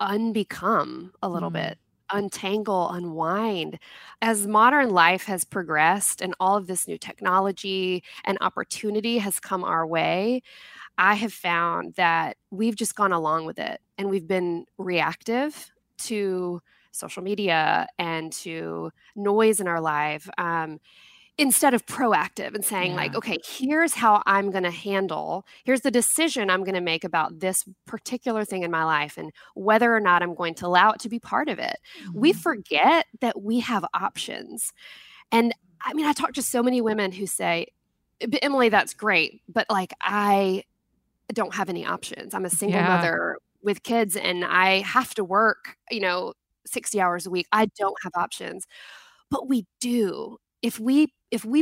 unbecome a little bit, untangle, unwind. As modern life has progressed and all of this new technology and opportunity has come our way, I have found that we've just gone along with it, and we've been reactive to social media and to noise in our life instead of proactive and saying like, okay, here's how I'm going to handle, here's the decision I'm going to make about this particular thing in my life and whether or not I'm going to allow it to be part of it. We forget that we have options. And I mean, I talk to so many women who say, Emily, that's great, but like, I don't have any options. I'm a single mother with kids and I have to work, you know, 60 hours a week. I don't have options. But we do. If we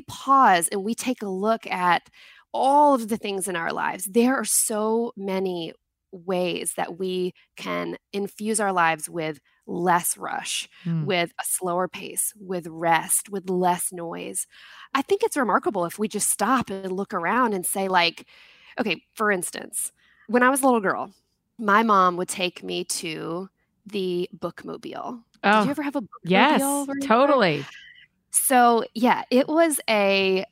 pause and we take a look at all of the things in our lives, there are so many ways that we can infuse our lives with less rush, with a slower pace, with rest, with less noise. I think it's remarkable if we just stop and look around and say like, okay, for instance, when I was a little girl, my mom would take me to the bookmobile. Oh, did you ever have a bookmobile? Yes, totally. So yeah, it was a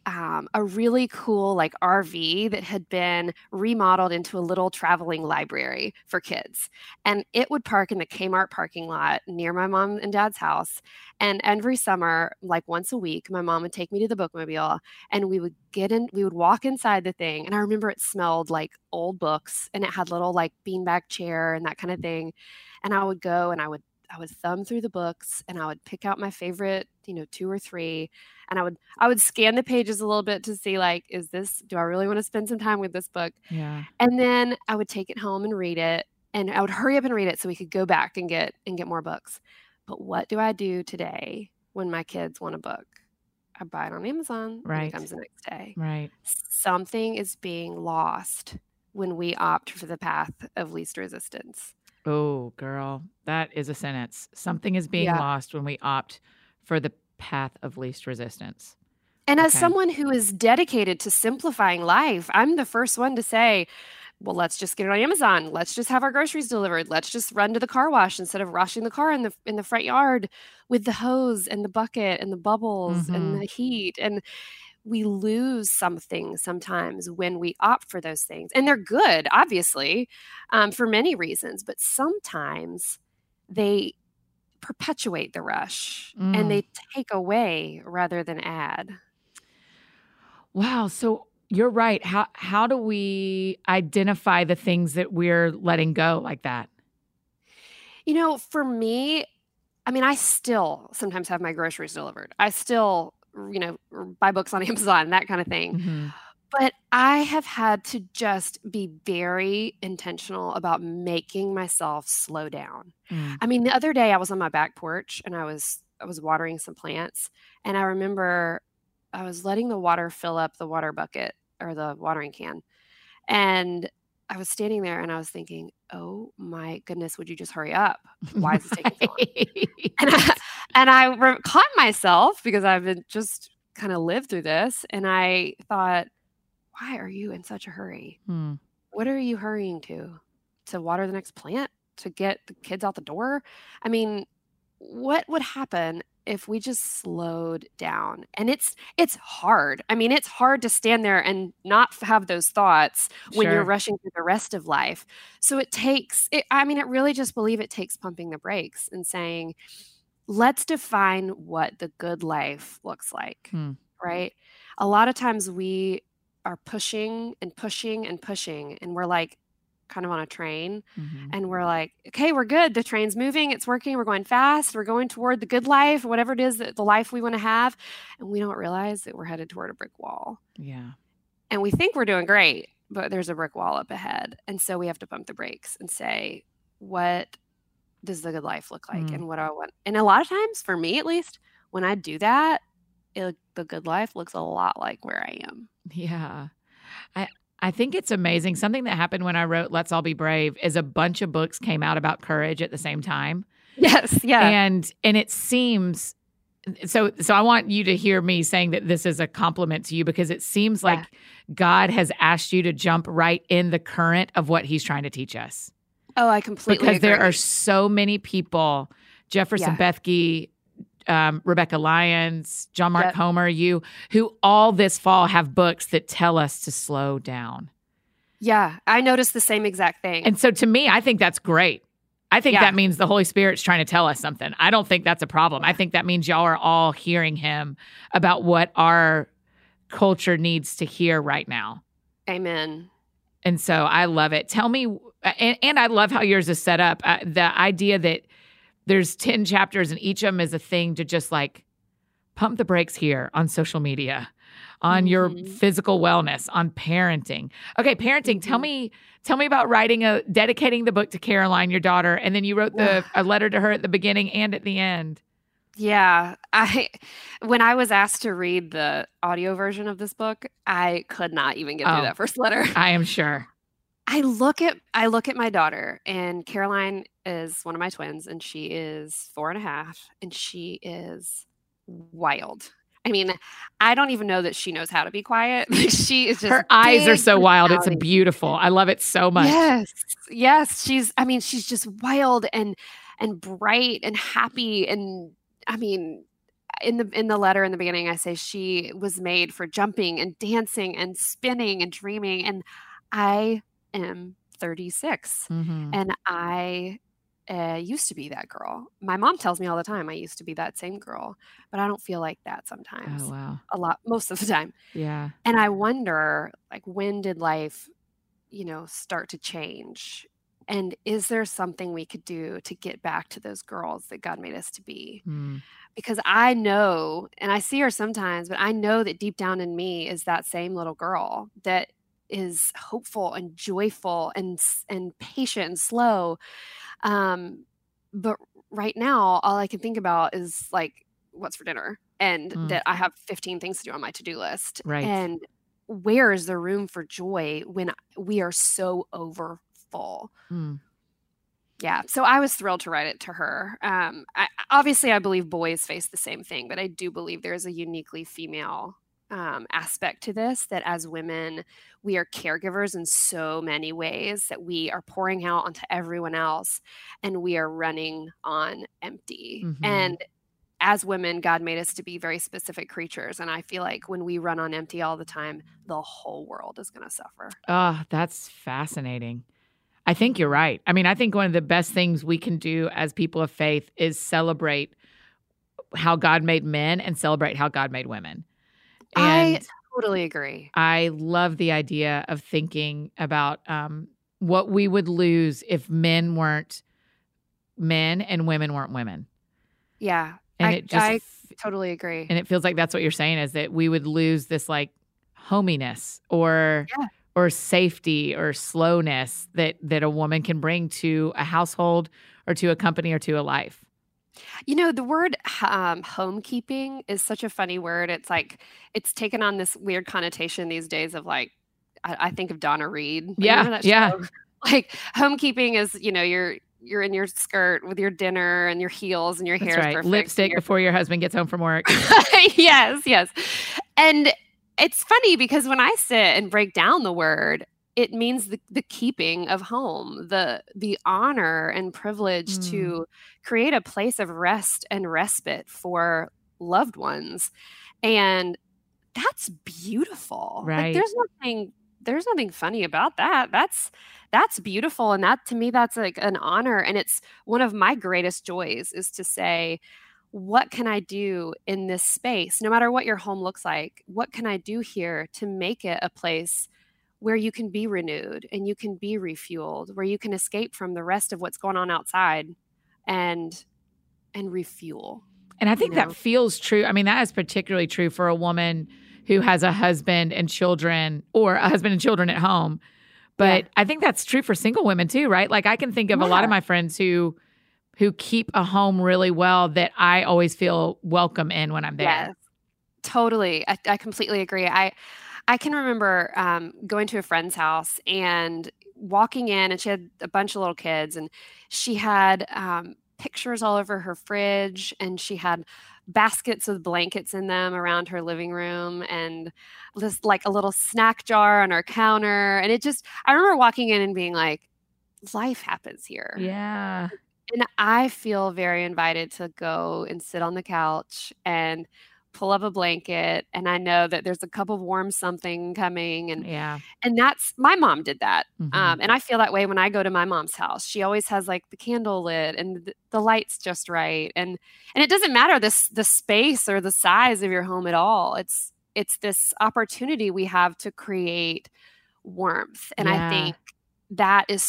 really cool like RV that had been remodeled into a little traveling library for kids. And it would park in the Kmart parking lot near my mom and dad's house. And every summer, like once a week, my mom would take me to the bookmobile and we would get in, we would walk inside the thing. And I remember it smelled like old books and it had little like beanbag chair and that kind of thing. And I would go and I would thumb through the books and I would pick out my favorite, you know, 2 or 3. And I would scan the pages a little bit to see like, do I really want to spend some time with this book? Yeah. And then I would take it home and read it, and I would hurry up and read it so we could go back and get more books. But what do I do today when my kids want a book? I buy it on Amazon. Right. It comes the next day. Right. Something is being lost when we opt for the path of least resistance. Oh, girl, that is a sentence. Something is being lost when we opt for the path of least resistance. And as someone who is dedicated to simplifying life, I'm the first one to say, well, let's just get it on Amazon. Let's just have our groceries delivered. Let's just run to the car wash instead of rushing the car in the front yard with the hose and the bucket and the bubbles and the heat. And we lose something sometimes when we opt for those things. And they're good, obviously, for many reasons. But sometimes they perpetuate the rush and they take away rather than add. Wow. So you're right. How do we identify the things that we're letting go like that? You know, for me, I mean, I still sometimes have my groceries delivered. I still you know, buy books on Amazon, that kind of thing. Mm-hmm. But I have had to just be very intentional about making myself slow down. Mm. I mean, the other day I was on my back porch and I was watering some plants, and I remember I was letting the water fill up the water bucket or the watering can. And I was standing there and I was thinking, oh my goodness, would you just hurry up? Why is this taking so long? And I caught myself because I've been just kind of lived through this. And I thought, why are you in such a hurry? Hmm. What are you hurrying to water the next plant, to get the kids out the door? I mean, what would happen if we just slowed down? And it's hard. I mean, it's hard to stand there and not have those thoughts when you're rushing through the rest of life. So it takes, I really just believe it takes pumping the brakes and saying, let's define what the good life looks like, right? A lot of times we are pushing and pushing and pushing, and we're like kind of on a train, and we're like, okay, we're good. The train's moving. It's working. We're going fast. We're going toward the good life, whatever it is, that the life we want to have. And we don't realize that we're headed toward a brick wall. Yeah. And we think we're doing great, but there's a brick wall up ahead. And so we have to pump the brakes and say, what does the good life look like? And what do I want? And a lot of times, for me at least, when I do that, the good life looks a lot like where I am. Yeah. I think it's amazing. Something that happened when I wrote Let's All Be Brave is a bunch of books came out about courage at the same time. Yes. Yeah. And it seems, so I want you to hear me saying that this is a compliment to you, because it seems like God has asked you to jump right in the current of what he's trying to teach us. Oh, I completely agree. Because there are so many people, Jefferson Bethke, Rebecca Lyons, John Mark Comer, who all this fall have books that tell us to slow down. Yeah, I noticed the same exact thing. And so to me, I think that's great. I think that means the Holy Spirit's trying to tell us something. I don't think that's a problem. I think that means y'all are all hearing him about what our culture needs to hear right now. Amen. And so I love it. Tell me, and I love how yours is set up. The idea that there's 10 chapters and each of them is a thing to just like pump the brakes here on social media, on your physical wellness, on parenting. Okay, parenting. Tell me about dedicating the book to Caroline, your daughter, and then you wrote a letter to her at the beginning and at the end. Yeah. When I was asked to read the audio version of this book, I could not even get through that first letter. I am sure. I look at my daughter, and Caroline is one of my twins, and she is 4.5, and she is wild. I mean, I don't even know that she knows how to be quiet. She is just her eyes are so wild. It's beautiful. I love it so much. Yes. She's just wild and bright and happy, and I mean, in the letter in the beginning, I say she was made for jumping and dancing and spinning and dreaming, and I am 36 and I used to be that girl. My mom tells me all the time I used to be that same girl, but I don't feel like that sometimes. Oh, wow. Most of the time. Yeah. And I wonder, like, when did life, start to change? And is there something we could do to get back to those girls that God made us to be? Mm. Because I know, and I see her sometimes, but I know that deep down in me is that same little girl that is hopeful and joyful and patient and slow. But right now, all I can think about is like, what's for dinner? And that I have 15 things to do on my to-do list. Right. And where is the room for joy when we are so over full? Mm. Yeah. So I was thrilled to write it to her. I believe boys face the same thing, but I do believe there is a uniquely female aspect to this, that as women, we are caregivers in so many ways, that we are pouring out onto everyone else and we are running on empty. Mm-hmm. And as women, God made us to be very specific creatures. And I feel like when we run on empty all the time, the whole world is going to suffer. Oh, that's fascinating. I think you're right. I mean, I think one of the best things we can do as people of faith is celebrate how God made men and celebrate how God made women. And I totally agree. I love the idea of thinking about what we would lose if men weren't men and women weren't women. Yeah. And I totally agree. And it feels like that's what you're saying, is that we would lose this like hominess or safety or slowness that a woman can bring to a household or to a company or to a life. You know, the word homekeeping is such a funny word. It's like, it's taken on this weird connotation these days of like, I think of Donna Reed. Like, yeah. You know that show? Yeah. Like homekeeping is, you know, you're in your skirt with your dinner and your heels and your hair. That's right. Perfect. Lipstick before your husband gets home from work. Yes. And it's funny because when I sit and break down the word, it means the keeping of home, the honor and privilege to create a place of rest and respite for loved ones. And that's beautiful. Right. Like, there's nothing funny about that. That's beautiful. And that, to me, that's like an honor. And it's one of my greatest joys is to say, what can I do in this space? No matter what your home looks like, what can I do here to make it a place where you can be renewed and you can be refueled, where you can escape from the rest of what's going on outside and refuel. And I think that feels true. I mean, that is particularly true for a woman who has a husband and children, or a husband and children at home. But I think that's true for single women too, right? Like I can think of a lot of my friends who keep a home really well that I always feel welcome in when I'm there. Yes, totally. I completely agree. I can remember going to a friend's house and walking in, and she had a bunch of little kids, and she had pictures all over her fridge, and she had baskets with blankets in them around her living room, and this like a little snack jar on her counter. And it just, I remember walking in and being like, life happens here. Yeah. And I feel very invited to go and sit on the couch and pull up a blanket, and I know that there's a cup of warm something coming. And and that's, my mom did that. Mm-hmm. And I feel that way when I go to my mom's house. She always has like the candle lit and the lights just right. And it doesn't matter the space or the size of your home at all. It's this opportunity we have to create warmth. And I think that is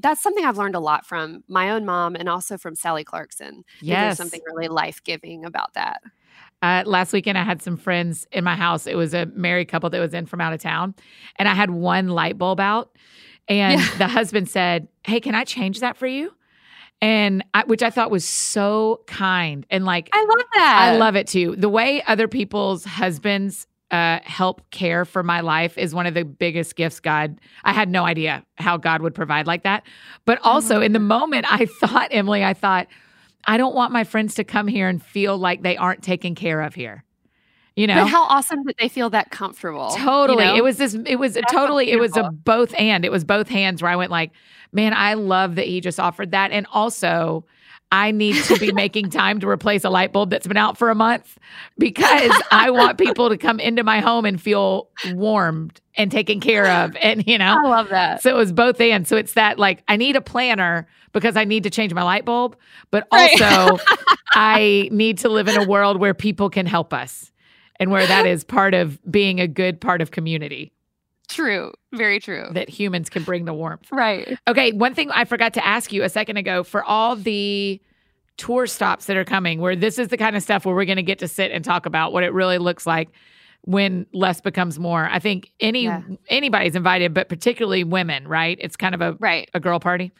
that's something I've learned a lot from my own mom and also from Sally Clarkson. Yes. There's something really life-giving about that. Last weekend, I had some friends in my house. It was a married couple that was in from out of town. And I had one light bulb out. And the husband said, hey, can I change that for you? And which I thought was so kind. And like, I love that. I love it too. The way other people's husbands help care for my life is one of the biggest gifts I had no idea how God would provide like that. But also in the moment, I thought, Emily, I don't want my friends to come here and feel like they aren't taken care of here. You know, but how awesome that they feel that comfortable. Totally. You know? It was a both and. It was both hands where I went like, man, I love that he just offered that. And also I need to be making time to replace a light bulb that's been out for a month, because I want people to come into my home and feel warmed and taken care of. And, you know, I love that. So it was both and. So it's that like, I need a planner because I need to change my light bulb, but also I need to live in a world where people can help us and where that is part of being a good part of community. True. Very true. That humans can bring the warmth. Right. Okay. One thing I forgot to ask you a second ago, for all the tour stops that are coming, where this is the kind of stuff where we're going to get to sit and talk about what it really looks like when less becomes more. I think anybody's invited, but particularly women, right? It's kind of a girl party.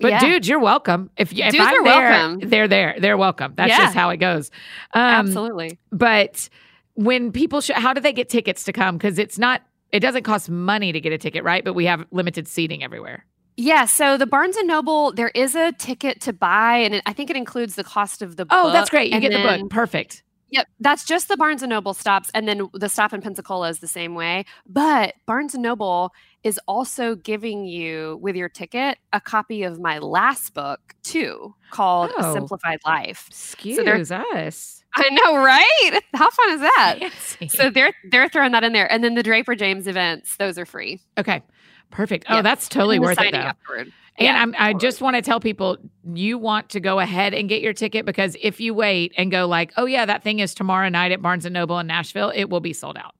But dudes, you're welcome. If I'm there, welcome. They're there. They're welcome. That's just how it goes. Absolutely. But when people how do they get tickets to come? Because it doesn't cost money to get a ticket, right? But we have limited seating everywhere. Yeah. So the Barnes and Noble, there is a ticket to buy, and I think it includes the cost of the book. Oh, that's great. You get the book. Perfect. Yep. That's just the Barnes and Noble stops. And then the stop in Pensacola is the same way. But Barnes and Noble is also giving you, with your ticket, a copy of my last book too, called Simplified Life. Excuse us. I know, right? How fun is that? Fancy. So they're throwing that in there. And then the Draper James events, those are free. Okay, perfect. Oh, that's totally worth it, though. Upward. And I just want to tell people, you want to go ahead and get your ticket, because if you wait and go like, oh yeah, that thing is tomorrow night at Barnes & Noble in Nashville, it will be sold out.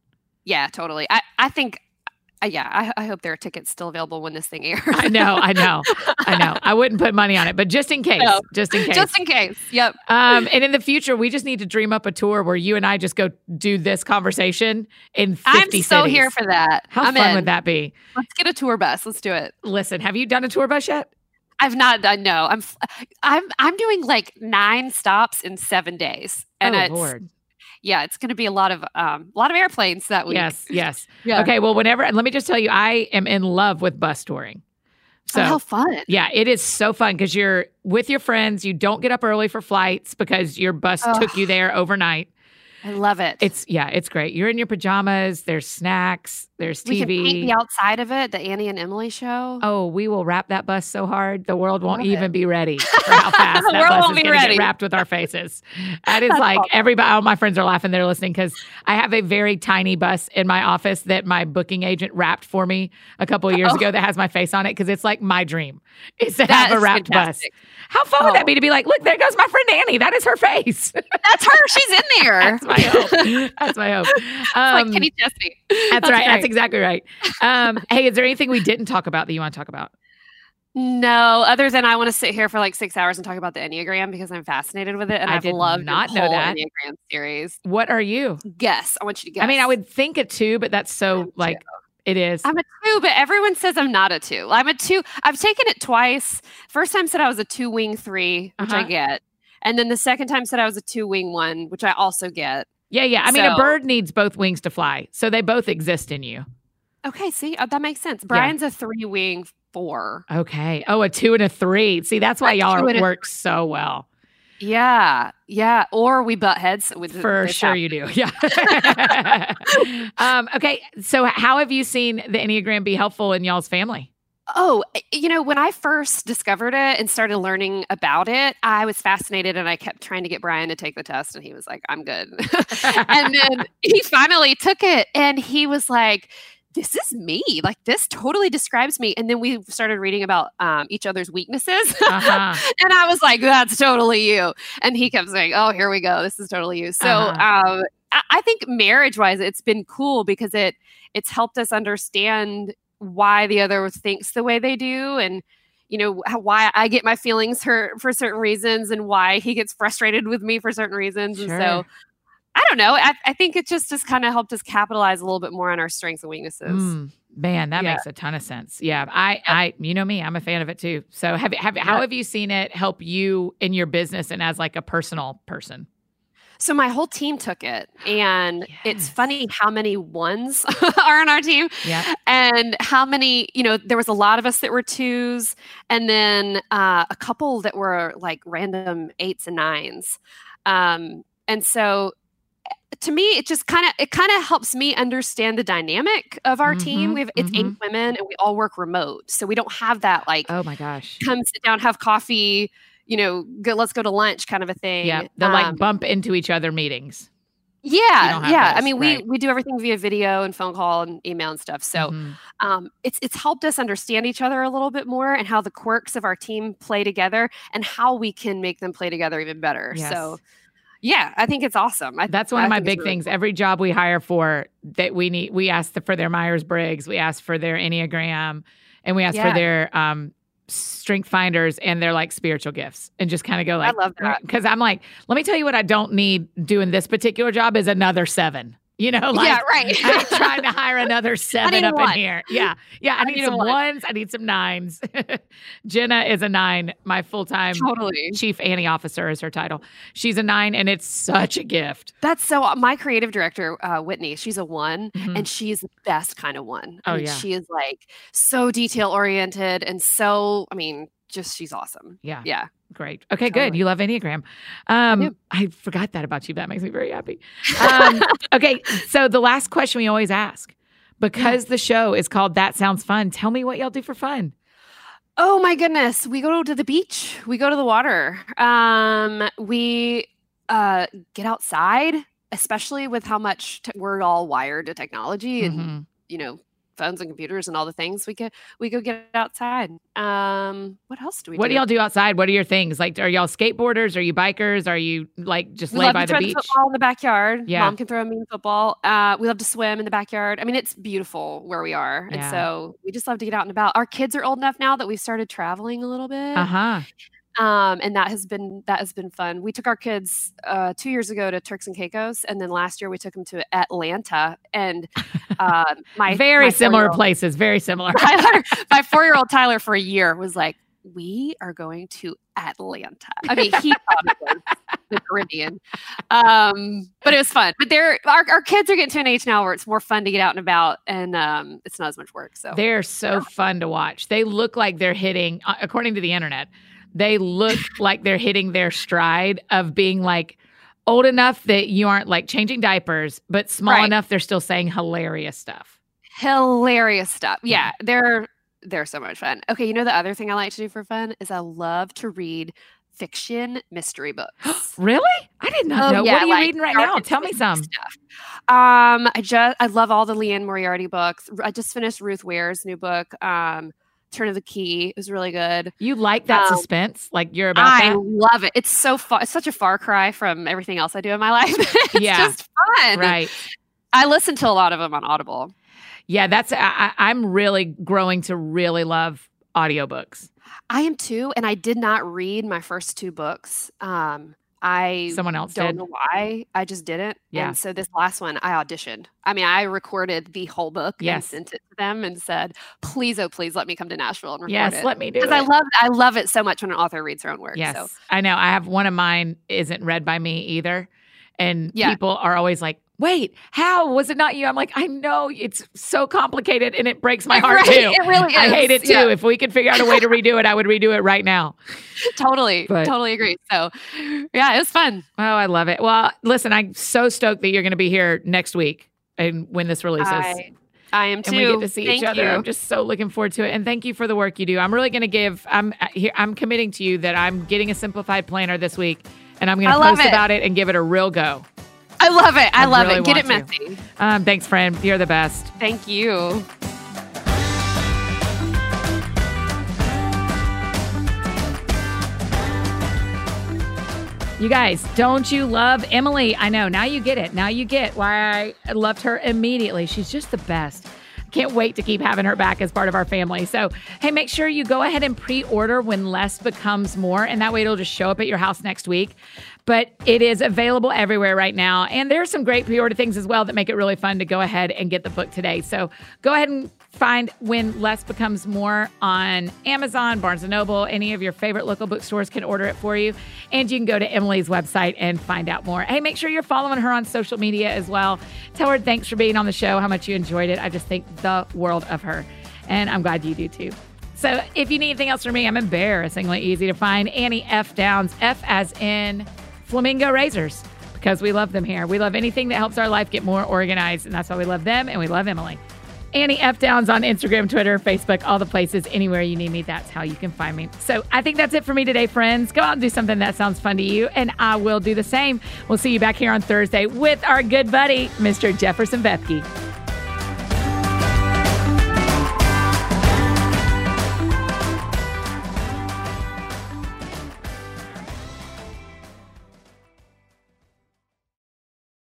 Yeah, totally. I think I hope there are tickets still available when this thing airs. I know. I wouldn't put money on it, but just in case. No. Just in case. Yep. And in the future, we just need to dream up a tour where you and I just go do this conversation in 50 cities. I'm so here for that. How fun would that be? Let's get a tour bus. Let's do it. Listen, have you done a tour bus yet? I've not done. No, I'm doing like 9 stops in 7 days. And oh, Lord. Yeah, it's going to be a lot of airplanes that week. Yes. Yeah. Okay, well, let me just tell you, I am in love with bus touring. So, how fun. Yeah, it is so fun because you're with your friends. You don't get up early for flights because your bus took you there overnight. I love it. It's great. You're in your pajamas. There's snacks. There's TV. We can paint the outside of it, the Annie and Emily show. Oh, we will wrap that bus so hard, the world won't even be ready for how fast that bus is going to get wrapped with our faces. That is like awesome. Everybody, all my friends are laughing. They're listening because I have a very tiny bus in my office that my booking agent wrapped for me a couple of years ago that has my face on it because it's like my dream is to have a wrapped bus. How fun would that be to be like, look, there goes my friend Annie. That is her face. That's her. She's in there. That's my hope. It's like Kenny Chesney. That's right. That's exactly right. Hey, is there anything we didn't talk about that you want to talk about? No, other than I want to sit here for like 6 hours and talk about the Enneagram because I'm fascinated with it. And I've loved the whole Enneagram series. What are you? Guess. I want you to guess. I mean, I would think a 2, but that's so like... It is. I'm a 2, but everyone says I'm not a 2. I'm a 2. I've taken it twice. First time said I was a 2 wing 3, which I get. And then the second time said I was a 2 wing 1, which I also get. Yeah. I mean, a bird needs both wings to fly. So they both exist in you. Okay. See, that makes sense. Brian's a 3 wing 4. Okay. Oh, a 2 and a 3. See, that's why y'all work so well. Yeah. Yeah. Or we butt heads. For sure you do. Yeah. Okay. So how have you seen the Enneagram be helpful in y'all's family? Oh, you know, when I first discovered it and started learning about it, I was fascinated and I kept trying to get Brian to take the test and he was like, I'm good. And then he finally took it and he was like, this is me. Like, this totally describes me. And then we started reading about each other's weaknesses. And I was like, that's totally you. And he kept saying, oh, here we go. This is totally you. So I think marriage-wise, it's been cool because it's helped us understand why the other thinks the way they do and, you know, why I get my feelings hurt for certain reasons and why he gets frustrated with me for certain reasons. Sure. And so... I don't know. I think it just kind of helped us capitalize a little bit more on our strengths and weaknesses. Man, that makes a ton of sense. Yeah. I, you know me, I'm a fan of it too. So how have you seen it help you in your business and as like a personal person? So my whole team took it and it's funny how many 1s are on our team and how many, you know, there was a lot of us that were 2s and then a couple that were like random 8s and 9s. And so to me, it kind of helps me understand the dynamic of our team. It's 8 women and we all work remote. So we don't have that like, oh my gosh, come sit down, have coffee, you know, let's go to lunch kind of a thing. Yeah. The like bump into each other meetings. Yeah. Yeah. Those, I mean, we do everything via video and phone call and email and stuff. So it's helped us understand each other a little bit more and how the quirks of our team play together and how we can make them play together even better. Yes. So yeah, I think it's awesome. That's one of my big things. Cool. Every job we hire for that we ask for their Myers-Briggs, we ask for their Enneagram, and we ask for their strength finders and their like spiritual gifts and just kind of go like, I love that. Because I'm like, let me tell you what I don't need doing this particular job is another 7. You know, like, I ain't trying to hire another 7 up in here. Yeah. I need some 1s. I need some 9s. Jenna is a 9. My full-time chief Annie officer is her title. She's a 9, and it's such a gift. That's so. My creative director, Whitney, she's a 1, and she is the best kind of 1. Oh, I mean, she is like so detail-oriented and so, I mean, just she's awesome. Yeah. Great. Okay, totally. Good. You love Enneagram. I forgot that about you. That makes me very happy. Okay, so the last question we always ask, because the show is called That Sounds Fun, tell me what y'all do for fun. Oh, my goodness. We go to the beach. We go to the water. We get outside, especially with how much we're all wired to technology and, you know, phones and computers and all the things, we go get outside. What else do we do? What do y'all do outside? What are your things? Like, are y'all skateboarders? Are you bikers? Are you like just lay by the beach? We love to throw the football in the backyard. Yeah. Mom can throw a mean football. We love to swim in the backyard. I mean, it's beautiful where we are. Yeah. And so we just love to get out and about. Our kids are old enough now that we've started traveling a little bit. Uh-huh. And that has been fun. We took our kids 2 years ago to Turks and Caicos, and then last year we took them to Atlanta. And my similar places, very similar. Tyler, my 4-year-old Tyler, for a year was like, "We are going to Atlanta." I mean, he thought it was the Caribbean, but it was fun. But our kids are getting to an age now where it's more fun to get out and about, and it's not as much work. So they're so fun to watch. They look like they're hitting, according to the internet. They look like they're hitting their stride of being like old enough that you aren't like changing diapers, but small enough they're still saying hilarious stuff. Yeah, they're so much fun. Okay, you know the other thing I like to do for fun is I love to read fiction mystery books. Really? I did not know. Yeah, what are you reading right now? Tell me some. Stuff. I love all the Leanne Moriarty books. I just finished Ruth Ware's new book. Turn of the Key is really good. You like that suspense? Like you're about that? I love it. It's so far. It's such a far cry from everything else I do in my life. It's just fun. Right. I listen to a lot of them on Audible. Yeah, I'm really growing to really love audiobooks. I am too. And I did not read my first two books. I don't know why. I just didn't. Yeah. And so this last one, I auditioned. I mean, I recorded the whole book and sent it to them and said, "Please, oh please, let me come to Nashville and record it." Yes, let me do it. Because I love it so much when an author reads her own work. Yes, so. I know. I have one of mine isn't read by me either, and people are always like, "Wait, how was it not you?" I'm like, I know, it's so complicated and it breaks my heart too. It really is. I hate it too. Yeah. If we could figure out a way to redo it, I would redo it right now. Totally agree. So yeah, it was fun. Oh, I love it. Well, listen, I'm so stoked that you're going to be here next week and when this releases. I am too. And we get to see each other. I'm just so looking forward to it. And thank you for the work you do. I'm really going to I'm committing to you that I'm getting a simplified planner this week and I'm going to post about it and give it a real go. I love it. I love really it. Get it messy. Thanks, friend. You're the best. Thank you. You guys, don't you love Emily? I know. Now you get it. Now you get why I loved her immediately. She's just the best. Can't wait to keep having her back as part of our family. So, hey, make sure you go ahead and pre-order When Less Becomes More, and that way it'll just show up at your house next week. But it is available everywhere right now, and there's some great pre-order things as well that make it really fun to go ahead and get the book today. So go ahead and find When Less Becomes More on Amazon, Barnes and Noble, any of your favorite local bookstores can order it for you. And you can go to Emily's website and find out more. Hey, make sure you're following her on social media as well. Tell her thanks for being on the show, how much you enjoyed it. I just think the world of her. And I'm glad you do too. So if you need anything else from me, I'm embarrassingly easy to find. Annie F. Downs, F as in Flamingo razors, because we love them here. We love anything that helps our life get more organized. And that's why we love them. And we love Emily. Annie F. Downs on Instagram, Twitter, Facebook, all the places, anywhere you need me, that's how you can find me. So I think that's it for me today, friends. Go out and do something that sounds fun to you, and I will do the same. We'll see you back here on Thursday with our good buddy, Mr. Jefferson Bethke.